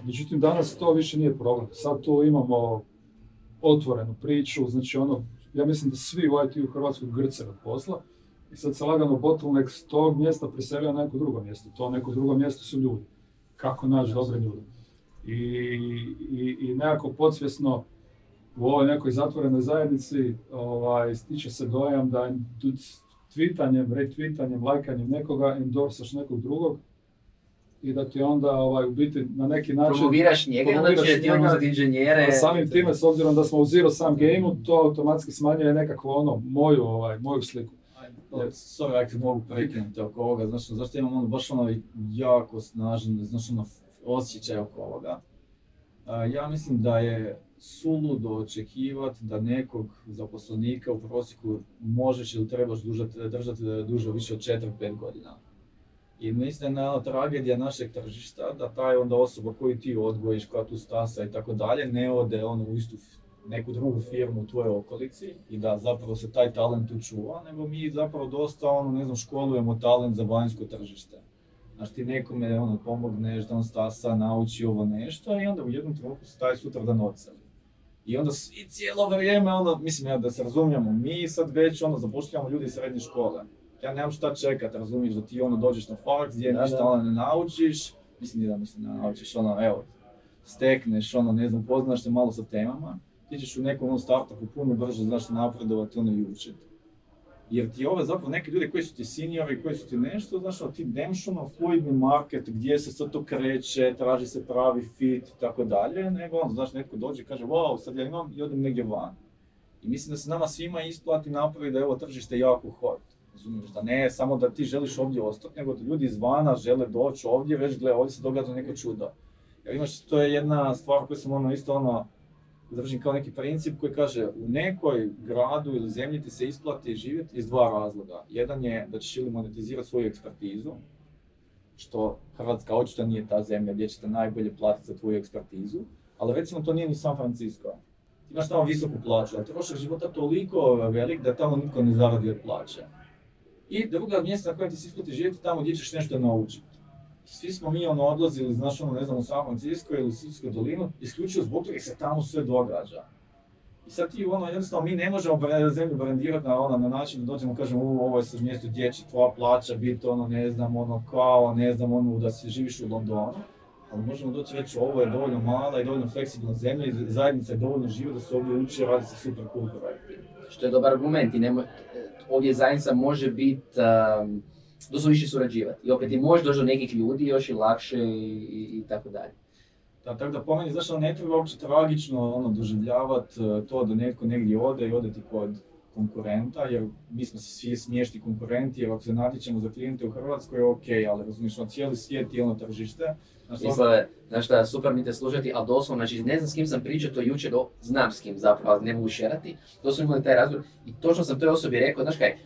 međutim danas to više nije problem. Sad tu imamo otvorenu priču, znači ono, ja mislim da svi u IT u Hrvatskoj grce od posla i sad se lagano bottleneck s tog mjesta preselio na neko drugo mjesto. To neko drugo mjesto su ljudi. Kako naći dobre ljude? I nekako podsvjesno u ovoj nekoj zatvorenoj zajednici stiče se dojam da tweetanjem, retweetanjem, lajkanjem nekoga endorsaš nekog drugog i da ti onda u biti na neki način promoviraš njega, a samim time, s obzirom da smo u zero sum game-u, to automatski smanjuje nekakvu ono, moju sliku. Sorry, ako mogu prekinuti oko ovoga, znaš, zašto imam ono baš ono jako snažan, znaš ono osjećaj oko ovoga. Ja mislim da je suludo očekivati da nekog zaposlenika u prosjeku možeš ili trebaš držati duže više od 4-5 godina. I mislim da je tragedija našeg tržišta da taj onda osoba koju ti odgojiš, koja tu stasa i tako dalje, ne ode u istu neku drugu firmu u tvojoj okolici i da zapravo se taj talent učuva, nego mi zapravo dosta školujemo talent za vanjsko tržište. Znaš, ti nekome pomogneš da on stasa, nauči ovo nešto i onda u jednom trenutku se taj sutradan odseli. I onda svi cijelo vrijeme, mislim da se razumijemo, mi sad već zapošljavamo ljudi iz srednje škole. Ja nemam šta čekat, razumiješ, da ti dođeš na faks gdje ništa ne naučiš, ne naučiš, evo, stekneš, poznaš se malo sa temama, ti ćeš u nekom startupu puno brže napredovati i učiti. Jer ti ove zapravo neke ljude koji su ti seniori, koji su ti nešto, znaš, ti nemaš fluidni market gdje se sad to kreće, traži se pravi fit i tako dalje, nego znaš, netko dođe i kaže wow, sad ja imam i odem negdje van. I mislim da se nama svima isplati napravi da je ovo tržište jako hot. Razumiješ, da ne samo da ti želiš ovdje ostati, nego da ljudi izvana žele doći ovdje, već gle, ovdje se događa neko čudo. Jer imaš, to je jedna stvar koju sam završim kao neki princip koji kaže u nekoj gradu ili zemlji ti se isplati živjeti iz dva razloga. Jedan je da ćeš ili monetizirati svoju ekspertizu, što Hrvatska očito nije ta zemlja gdje ćete najbolje platiti za tvoju ekspertizu, ali recimo to nije ni San Francisco. Ti imaš tamo visoku plaću, a trošak života toliko velik da tamo nitko ne zaradi od plaće. I druga mjesta na koja ti se isplati živjeti tamo gdje ćeš nešto naučiti. Svi smo mi odlazili, znaš, u San Francisco ili u Silicijsku dolinu, isključivo zbog toga se tamo sve događa. I sad ti, jednostavno, mi ne možemo zemlju brandirati na način da dođemo i kažemo ovo je sad mjesto gdje će tvoja plaća biti, ne znam, kao, da se živiš u Londonu. ali možemo doći reći ovo je dovoljno mala i dovoljno fleksibilna zemlja i zajednica je dovoljno živa da se ovdje uči i radi se super kultura. Što je dobar argument i ovdje zajednica može biti dosta više surađivati i opet ti možeš doći do nekih ljudi još i lakše i tako dalje. Tako da po meni, znaš, ne treba uopće tragično doživljavati to da netko negdje ode i ode ti kod konkurenta, jer mi smo svi smiješni konkurenti, jer ako se natječemo za klijente u Hrvatskoj je okej, ali razumiješ, cijeli svijet je ono tržište. Mislave, znaš šta, super mi te slušati, ali doslovno, znači ne znam s kim sam pričao to jučer, znam s kim zapravo, ali ne mogu šerati, doslovno imali taj razgovor i točno sam toj osobi rekao, znaš kaj,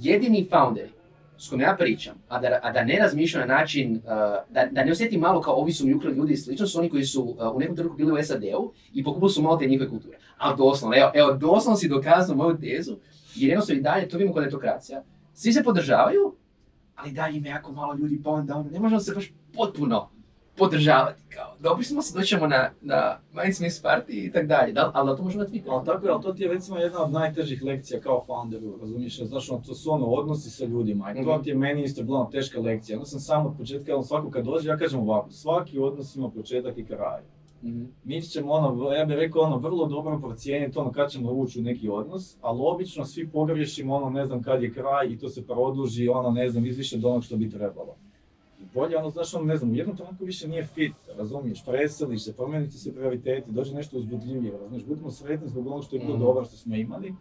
jedini founderi s kojom ja pričam, a da ne razmišljam na način, da ne osjetim malo kao ovi su mi ukrali ljudi i slično, su oni koji su u nekom trenutku bili u SAD-u i pokupili su malo te njihove kulture. Ali doslovno, evo doslovno si dokazao moju tezu, jer jednostavno i dalje, to vidimo kod netokracija, svi se podržavaju, ali dalje ima jako malo ljudi, pa onda ne možemo se baš potpuno podržavati, kao, dobri smo se, doćemo na Mindshift party i tak dalje, ali da to možemo natviti. Ali tako je, ali to ti je recimo jedna od najtežih lekcija kao founderu, razumiješ, znaš, to su odnosi sa ljudima i to ti je meni isto bila teška lekcija, onda sam sam od početka, svako kad dođe, ja kažem ovako, svaki odnos ima početak i kraj. Mi ćemo ja bih rekao vrlo dobro procijeniti kad ćemo ući u neki odnos, ali obično svi pogriješimo ne znam kad je kraj i to se produži ne znam izviše do onog što bi trebalo. Bolje, znaš, ne znam, u jednom trenutku više nije fit, razumiješ, preseliš se, promijeniti se prioriteti, dođe nešto uzbudljivije, razumiješ, budemo sretni zbog onog što je bilo dobro što smo imali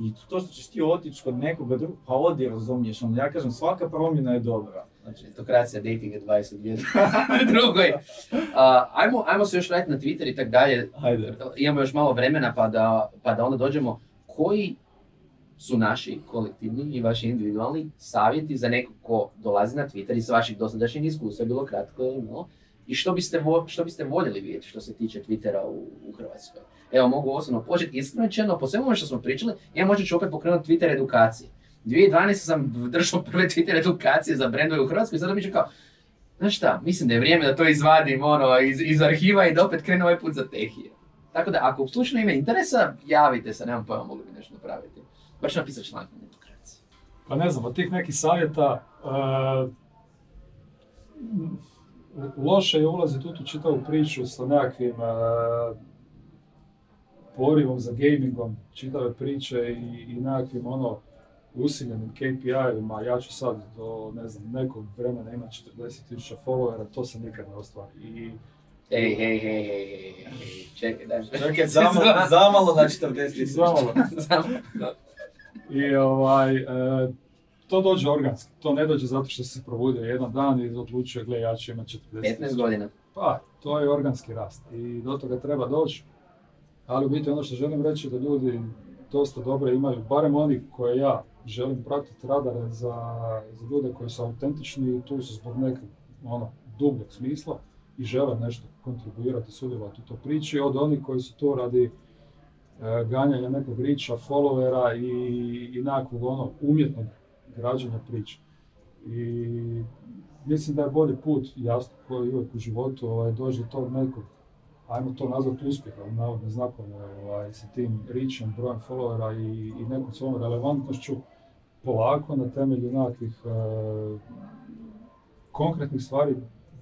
i to što ćeš ti otići kod nekoga drugog, pa odi, razumiješ, ja kažem, svaka promjena je dobra. Znači, netokracija, dating advice od jednog drugoj. Ajmo se još vratiti na Twitter i tak dalje, imamo još malo vremena pa da onda dođemo, koji su naši kolektivni i vaši individualni savjeti za nekog ko dolazi na Twitter iz vaših dosadašnjih iskustva, bilo kratko ili malo, i što biste voljeli vidjeti što se tiče Twittera u Hrvatskoj. Evo, mogu osobno početi, iskreno rečeno, po svemu što smo pričali, ja možda ću opet pokrenuti Twitter edukacije. 2012. sam držao prve Twitter edukacije za brendove u Hrvatskoj i sada mi ću kao, znaš šta, mislim da je vrijeme da to izvadim iz arhiva i da opet krenu ovaj put za tehije. Tako da, ako slučajno ima interesa, javite se, nemam pojma, mogli bi nešto napraviti. Pa ću napisati članak na Netokraciji. Pa ne znam, od tih nekih savjeta, loše je ulaziti u tu čitavu priču sa nekakvim porivom za gamingom čitave priče i nekakvim usiljenim KPI-evima. Ja ću sad do nekog vremena imati 40.000 followera, to se nikad ne ostvari. Hej, čekaj, daži. Čekaj, zamalo na 40.000. I to dođe organski, to ne dođe zato što si se probudio jedan dan i odlučio, gle, ja ću imati 15 godina. Pa, to je organski rast i do toga treba doći. Ali u biti ono što želim reći je da ljudi dosta dobro imaju, barem oni koje ja želim pratiti radare za ljude koji su autentični i tu su zbog nekog dubljeg smisla i žele nešto kontribuirati, sudjelovati u to priči, od onih koji su to radi ganjanja nekog riča, followera i nekakvog umjetnog građanja priča. I mislim da je bolji put, jasno, koji je uvijek u životu, doći do tog nekog, ajmo to nazvati uspjeha, u navodne znakove, sa tim ričem, brojem followera i nekom svojom relevantnošću, polako na temelju nekakvih konkretnih stvari,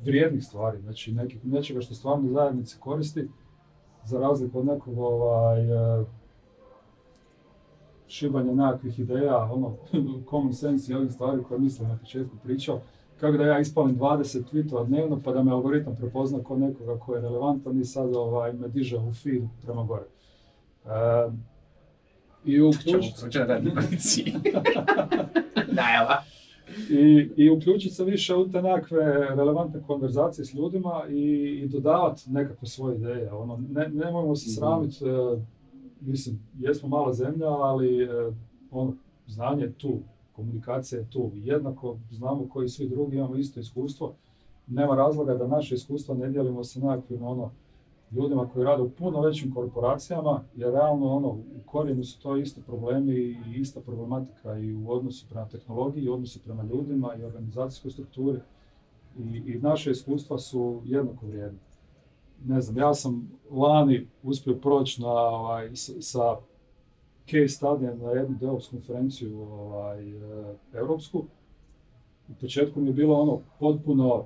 vrijednih stvari, znači nečega što stvarno zajednici koristi, za razliku od nekog šibanja nekakvih ideja, common sense i ovih stvari koje mislim na početku pričao, kako da ja ispalim 20 tweetova dnevno pa da me algoritam prepozna kod nekoga koji je relevantan i sad me diže u feed prema gore. I uključiti se više u te nekakve relevantne konverzacije s ljudima i dodavati nekakve svoje ideje. Nemojmo se sramiti, mislim, jesmo mala zemlja, ali znanje je tu, komunikacija je tu. Jednako znamo koji svi drugi, imamo isto iskustvo. Nema razloga da naše iskustva ne dijelimo sa nekakvim ljudima koji rade u puno većim korporacijama, jer realno u korijenu su to isti problemi i ista problematika i u odnosu prema tehnologiji, i u odnosu prema ljudima, i organizacijskoj strukturi. I naše iskustva su jednako vrijedne. Ne znam, ja sam lani uspio proći sa case studijem na jednu DevOps konferenciju europsku. U početku mi je bilo potpuno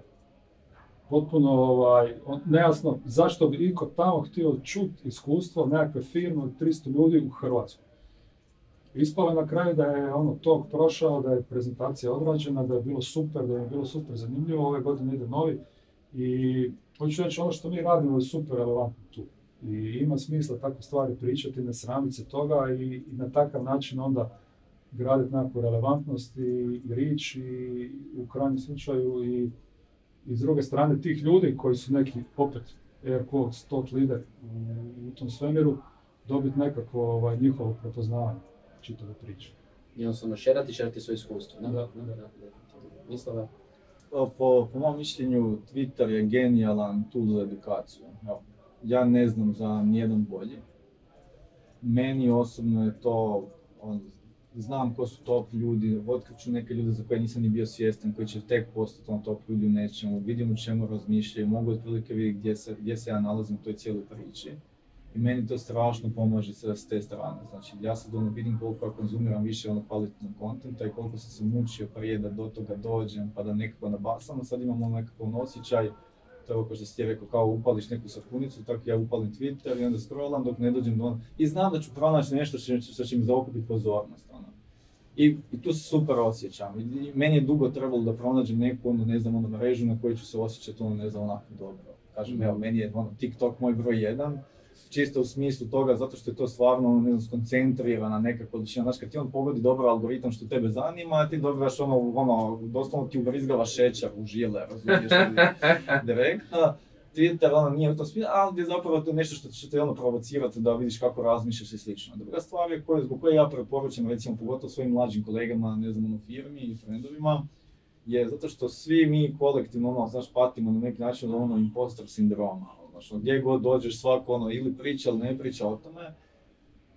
potpuno nejasno zašto bi iko tamo htio čuti iskustvo nekakve firme od 300 ljudi u Hrvatskoj. Ispalo je na kraju da je tok prošao, da je prezentacija odrađena, da je bilo super, da je bilo super zanimljivo, ove godine ide novi. I hoću reći, ono što mi radimo je super relevantno tu. I ima smisla takve stvari pričati, ne sramiti se toga i na takav način onda graditi nekakvu relevantnost i riječ i u krajnjem slučaju i s druge strane tih ljudi koji su neki opet air quotes, top lider u tom svemiru, dobiti nekako njihovo prepoznavanje čitave priče. Jednostavno šerati svoje iskustvo. Da. Mislava? Po mom mišljenju, Twitter je genijalan tool za edukaciju. Ja ne znam za nijedan bolji. Meni osobno je to, znam ko su top ljudi, otkriću neke ljude za koje nisam ni bio svjestan, koji će tek postati top ljudi u nečemu, vidim u čemu razmišljaju, mogu otprilike vidjeti gdje se ja nalazim u toj cijeloj priči. I meni to strašno pomaže s te strane. Znači, ja sad vidim koliko ja konzumiram više kvalitetnog kontenta i koliko sam se mučio prije da do toga dođem, pa da nekako nabasam, a sad imam nekakav osjećaj. To je ovo što si ti rekao, kao upališ neku sapunicu, tako ja upalim Twitter i onda scrollam dok ne dođem do ono. I znam da ću pronaći nešto što će mi zaokupiti pozornost. I tu se super osjećam. I meni je dugo trebalo da pronađem neku mrežu na kojoj ću se osjećati onako dobro. Kažem, evo, meni je TikTok moj broj 1, čisto u smislu toga, zato što je to stvarno skoncentrirana neka količina. Znači, kad ti pogodi dobar algoritam što tebe zanima, ti dobivaš doslovno ti ubrizgava šećer u žile, razumiješ direktno. Twitter nije u tom smislu, ali je zapravo to nešto što će te provocirati da vidiš kako razmišljaš i slično. Druga stvar je zbog koje ja preporučam, recimo, pogotovo svojim mlađim kolegama, u firmi i frendovima, je zato što svi mi kolektivno, patimo na neki način od impostor sindroma. Gdje god dođeš, svako ili priča ili ne priča o tome.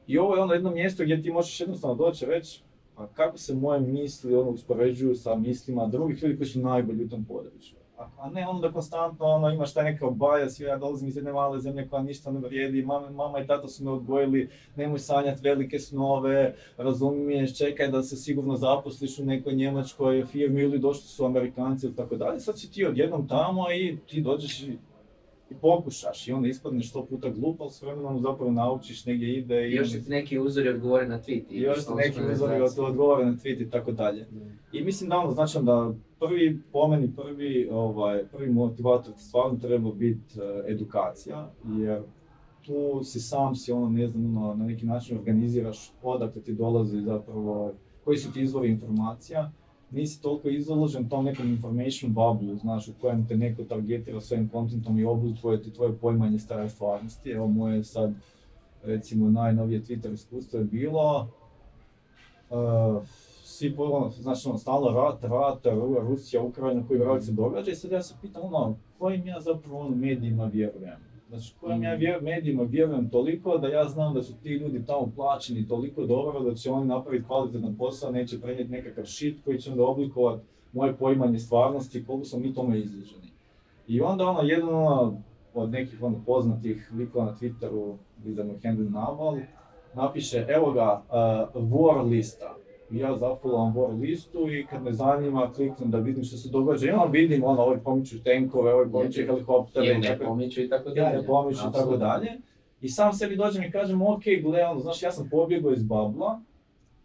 I ovo je jedno mjesto gdje ti možeš jednostavno doći i reći pa kako se moje misli uspoređuju sa mislima drugih ljudi koji su najbolji u tom području. A ne da konstantno imaš taj nekakav bias, ja dolazim iz jedne male zemlje koja ništa ne vrijedi, mama i tata su me odgojili, nemoj sanjati velike snove, razumiješ, čekaj da se sigurno zaposliš u nekoj njemačkoj firmi ili došli su Amerikanci ili tako dalje. Sad si ti odjednom tamo i ti dođeš i pokušaš i onda ispadneš 100 puta glup, ali s vremenom zapravo naučiš negdje ide i... Još ti neki uzori odgovore na tweet. Još ti neki uzori odgovore na tweet i tako dalje. I mislim da značam da prvi motivator stvarno treba biti edukacija, jer tu si sam na neki način organiziraš odakle ti dolazi zapravo, koji su ti izvori informacija. Nisi toliko izložen tom nekom information bubble, znaš, u kojem te neko targetira svojim kontentom i obličuje ti tvoje poimanje stare stvarnosti. Evo moje sad, recimo, najnovije Twitter iskustvo je bilo, znači, stalno rat, Rusija, Ukrajina, koji vrag se događa i sad ja se pitam, kojim ja zapravo medijima vjerujem? Znači, kojim ja medijima vjerujem toliko da ja znam da su ti ljudi tamo plaćeni toliko dobro da će oni napraviti kvalitetan posao, neće prenijeti nekakav shit koji će onda oblikovati moje poimanje stvarnosti, koliko smo mi tome izloženi. I onda jedan od nekih poznatih likova na Twitteru, vidimo handle Naval, napiše, evo ga, war lista. Ja zafulam war listu i kad me zanima kliknem da vidim što se događa. I vidim, ovi pomiču tenkove, ovi pomiču helikoptere. I ne pomiču i tako dalje. I sam sebi dođem i kažem, ok, gle, znaš, ja sam pobjegao iz babla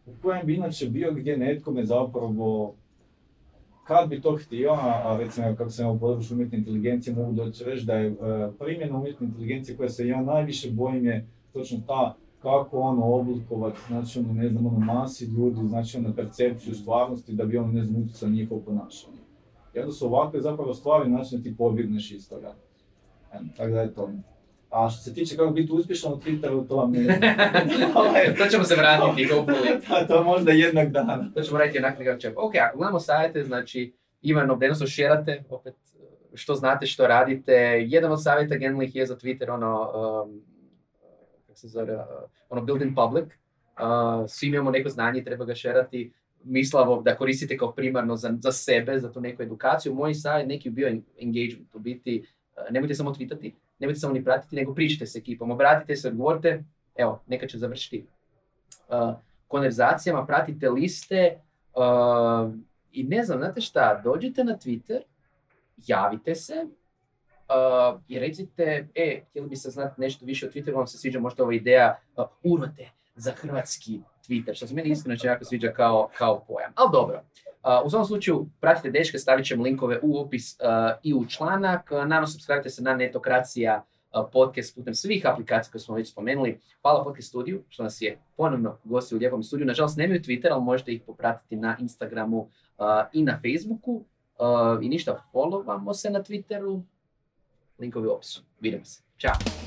u kojem bi inače bio gdje netko me zapravo, kad bi to htio, a recimo kako sam u području umjetne inteligencije, mogu doći reći da je primjena umjetne inteligencije koja se ja najviše bojim je točno ta kako oblikovati, znači, masi ljudi, znači, percepciju stvarnosti da bi utjecao na njihovo ponašanje. I onda su ovakve zapravo stvari, znači, da ti pobjegneš iz toga. Tako da je to. A što se tiče kako biti uspješan u Twitteru, to vam ne znam. To ćemo se vratiti, hopefully. To možda jednog dana. To ćemo raditi onak nekakav čep. Ok, ako gledamo savjete, znači, Ivano, jednostavno šerate, opet, što znate, što radite. Jedan od savjeta generalnih je za Twitter, se zove, build in public, svi imamo neko znanje i treba ga šerati, Mislavo da koristite kao primarno za sebe, za tu neku edukaciju. Moj savjet neki bio engagement, u biti, nemojte samo tweetati, nemojte samo ni pratiti, nego pričajte s ekipom, obratite se, odgovorite, evo, neka će završiti. Konverzacijama pratite liste i ne znam, znate šta, dođite na Twitter, javite se, i recite, htjeli bi se znati nešto više o Twitteru, vam se sviđa možda ova ideja urote za hrvatski Twitter, što se meni iskreno jako sviđa kao pojam. Ali dobro, u svom slučaju pratite dečke, stavit ćemo linkove u opis i u članak. Naravno, subscribe-te se na Netokracija podcast putem svih aplikacija koje smo već spomenuli. Hvala Podcast Studiju što nas je ponovno gostio u lijepom studiju. Nažalost, nemaju Twitter, ali možete ih popratiti na Instagramu i na Facebooku. I ništa, followamo se na Twitteru. Linkovi u opisu. Vidimo se. Ćao!